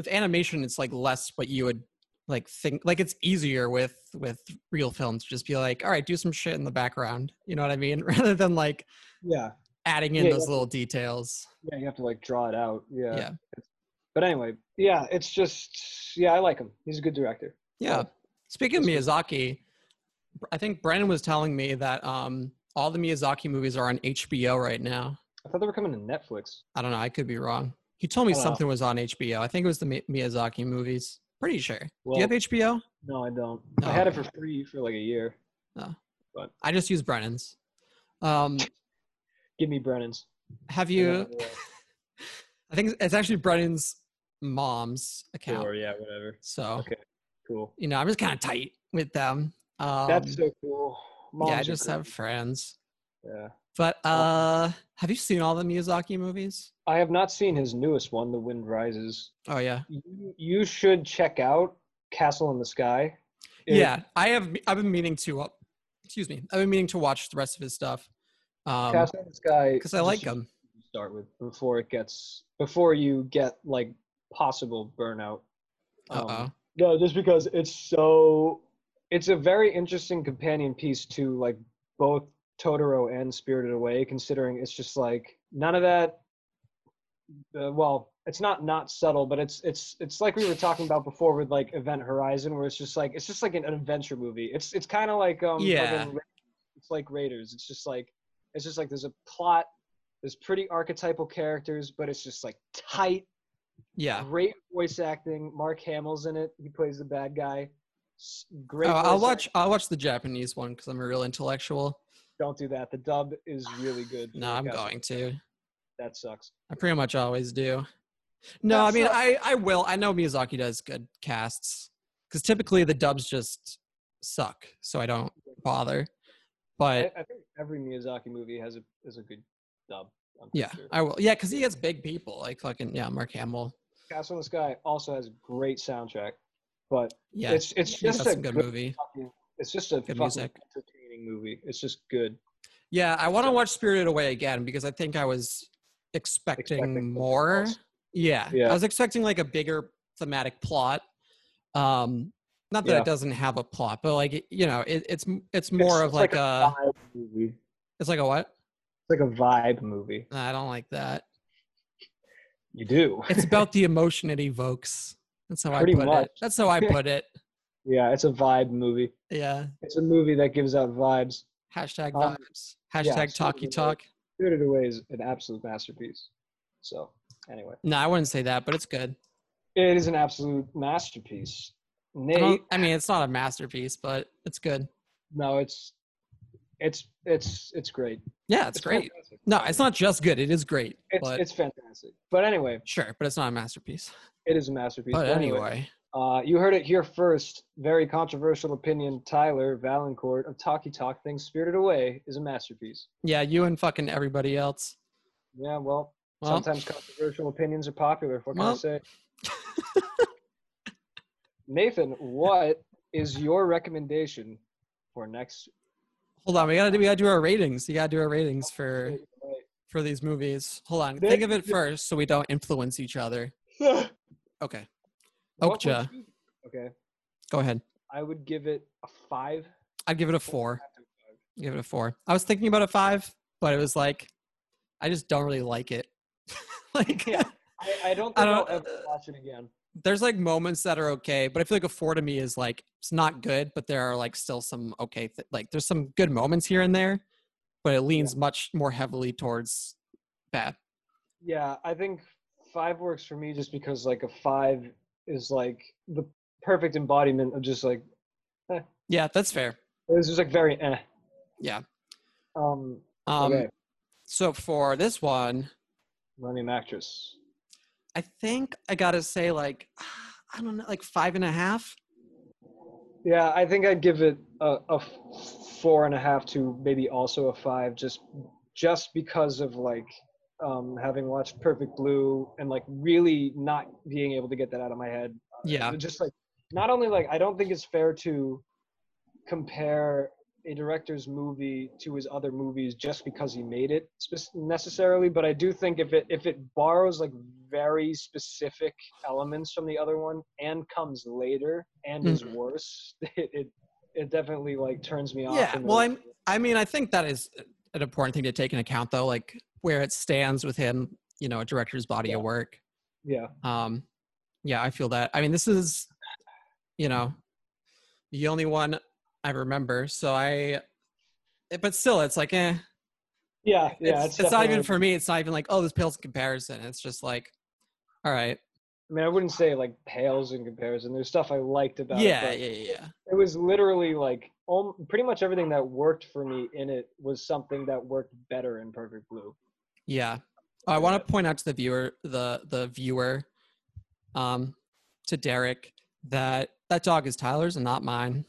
with animation, it's like less what you would like think, like it's easier with real films to just be like, all right, do some shit in the background. You know what I mean? Rather than like adding in those little details. Yeah, you have to like draw it out. Yeah. But anyway, it's just, I like him. He's a good director. Yeah. Speaking of Miyazaki, I think Brennan was telling me that all the Miyazaki movies are on HBO right now. I thought they were coming to Netflix. I don't know. I could be wrong. He told me something was on HBO. I think it was the Miyazaki movies. Pretty sure. Well, do you have HBO? No, I don't. No. I had it for free for like a year. No. But I just use Brennan's. Give me Brennan's. Have you? I think it's actually Brennan's mom's account. Sure, yeah, whatever. So. Okay, cool. You know, I'm just kind of tight with them. That's so cool. Moms I just have friends. Yeah. But have you seen all the Miyazaki movies? I have not seen his newest one, The Wind Rises. Oh, yeah. You should check out Castle in the Sky. I've been meaning to, I've been meaning to watch the rest of his stuff. Castle in the Sky. Because I like him. Start with before you get like possible burnout. No, just because it's a very interesting companion piece to like both Totoro and Spirited Away, considering it's just like none of that. Well, it's not subtle, but it's like we were talking about before with like Event Horizon, where it's just like an adventure movie. It's kind of like it's like Raiders. It's just like there's a plot, there's pretty archetypal characters, but it's just like tight. Yeah. Great voice acting. Mark Hamill's in it. He plays the bad guy. Great. I'll watch the Japanese one because I'm a real intellectual. Don't do that. The dub is really good. No, I'm going to. That sucks. I pretty much always do. No, I mean, I will. I know Miyazaki does good casts because typically the dubs just suck, so I don't bother. But I think every Miyazaki movie is a good dub. I'm sure. I will. Yeah, because he has big people like fucking Mark Hamill. Castle in the Sky also has a great soundtrack, but it's just a good movie. It's just a good music. Movie. It's just good. Yeah, I want to watch Spirited Away again because I think I was expecting more. Yeah. I was expecting like a bigger thematic plot. Not that it doesn't have a plot, but like it's more of like a vibe movie. It's like a what? It's like a vibe movie. I don't like that. You do. It's about the emotion it evokes. That's how I put it. Yeah, it's a vibe movie. Yeah. It's a movie that gives out vibes. Hashtag vibes. Hashtag talky talk. Spirited Away is an absolute masterpiece. So, anyway. No, I wouldn't say that, but it's good. It is an absolute masterpiece. Nate. I mean, it's not a masterpiece, but it's good. No, it's great. Yeah, it's great. Fantastic. No, it's not just good. It is great. It's fantastic. But anyway. Sure, but it's not a masterpiece. It is a masterpiece. But anyway. You heard it here first. Very controversial opinion. Tyler Valancourt of Talkie Talk thinks Spirited Away is a masterpiece. Yeah, you and fucking everybody else. Yeah, well sometimes controversial opinions are popular. What can I say? Nathan, what is your recommendation for next? Hold on, we gotta do our ratings. You gotta do our ratings for these movies. Hold on, think of it first so we don't influence each other. Okay. Okja. Okay. Go ahead. I would give it a 5. I'd give it a 4. Give it a 4. I was thinking about a 5, but it was like, I just don't really like it. Like, yeah, I don't think I'll ever watch it again. There's like moments that are okay, but I feel like a 4 to me is like, it's not good, but there are like still some okay, like there's some good moments here and there, but it leans much more heavily towards bad. Yeah, I think 5 works for me just because like a 5 is like the perfect embodiment of just like, eh. Yeah, that's fair. It was just like very eh. Yeah. Okay. So for this one, Millennium Actress, I think I gotta say like, I don't know, like 5.5. Yeah, I think I'd give it a 4.5 to maybe also a 5, just because of like having watched Perfect Blue and like really not being able to get that out of my head. Yeah. Just like, not only like, I don't think it's fair to compare a director's movie to his other movies just because he made it necessarily, but I do think if it borrows like very specific elements from the other one and comes later and is worse, it definitely like turns me off. Yeah, well, I think that is an important thing to take into account though, like where it stands within, you know, a director's body of work. Yeah. Yeah, I feel that. I mean, this is, you know, the only one I remember, so but still it's like, eh. Yeah, yeah. It's not even for me, it's not even like, oh, this pales in comparison. It's just like, all right. I mean, I wouldn't say like pales in comparison. There's stuff I liked about it. Yeah. It was literally like pretty much everything that worked for me in it was something that worked better in Perfect Blue. Yeah. I want to point out to the viewer, to Derek, that dog is Tyler's and not mine.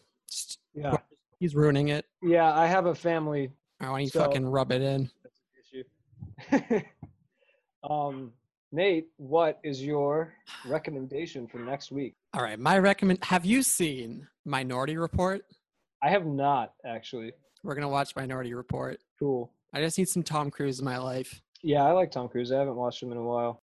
Yeah, he's ruining it. Yeah, I have a family. I want you to fucking rub it in. That's an issue. Nate, what is your recommendation for next week? All right, have you seen Minority Report? I have not, actually. We're gonna watch Minority Report. Cool. I just need some Tom Cruise in my life. Yeah, I like Tom Cruise. I haven't watched him in a while.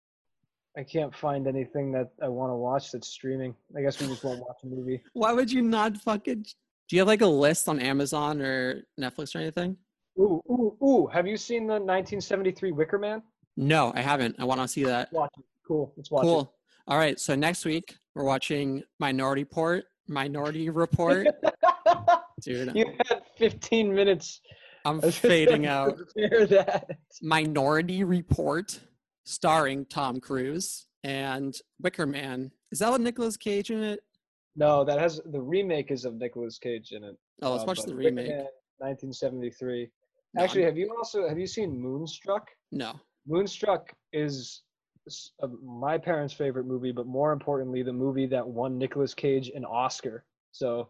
I can't find anything that I want to watch that's streaming. I guess we just won't watch a movie. Why would you not fucking... Do you have like a list on Amazon or Netflix or anything? Ooh. Have you seen the 1973 Wicker Man? No, I haven't. I want to see that. Watch it. Cool. Let's watch it. All right. So next week, we're watching Minority Report. Dude. You had 15 minutes. I'm fading out. Hear that. Minority Report. Starring Tom Cruise and Wicker Man. Is that with Nicolas Cage in it? No, that has the remake is of Nicolas Cage in it. Oh, let's watch the remake. Wicker Man, 1973. No, actually, have you seen Moonstruck? No. Moonstruck is my parents' favorite movie, but more importantly, the movie that won Nicolas Cage an Oscar. So,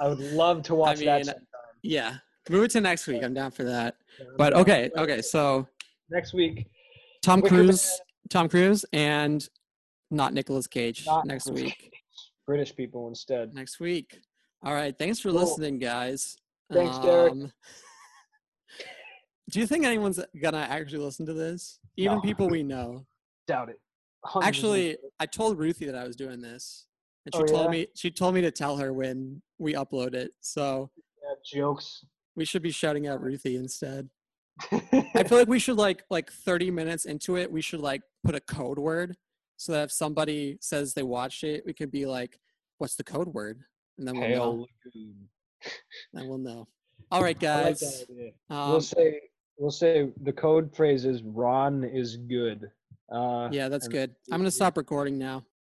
I would love to watch that sometime. Yeah, move it to next week. I'm down for that. Yeah, but okay. So next week. Tom Cruise, and not Nicolas Cage next week. British people instead. Next week. All right. Thanks for listening, guys. Thanks, Derek. Do you think anyone's going to actually listen to this? Even people we know. Doubt it. 100%. Actually, I told Ruthie that I was doing this, and she told me to tell her when we upload it. So jokes. We should be shouting out Ruthie instead. I feel like we should like 30 minutes into it, we should like put a code word so that if somebody says they watched it, we could be like, what's the code word? And then we'll know. Then we'll know. All right, guys. I like that idea. We'll say the code phrase is Ron is good. Yeah, that's good. I'm gonna stop recording now.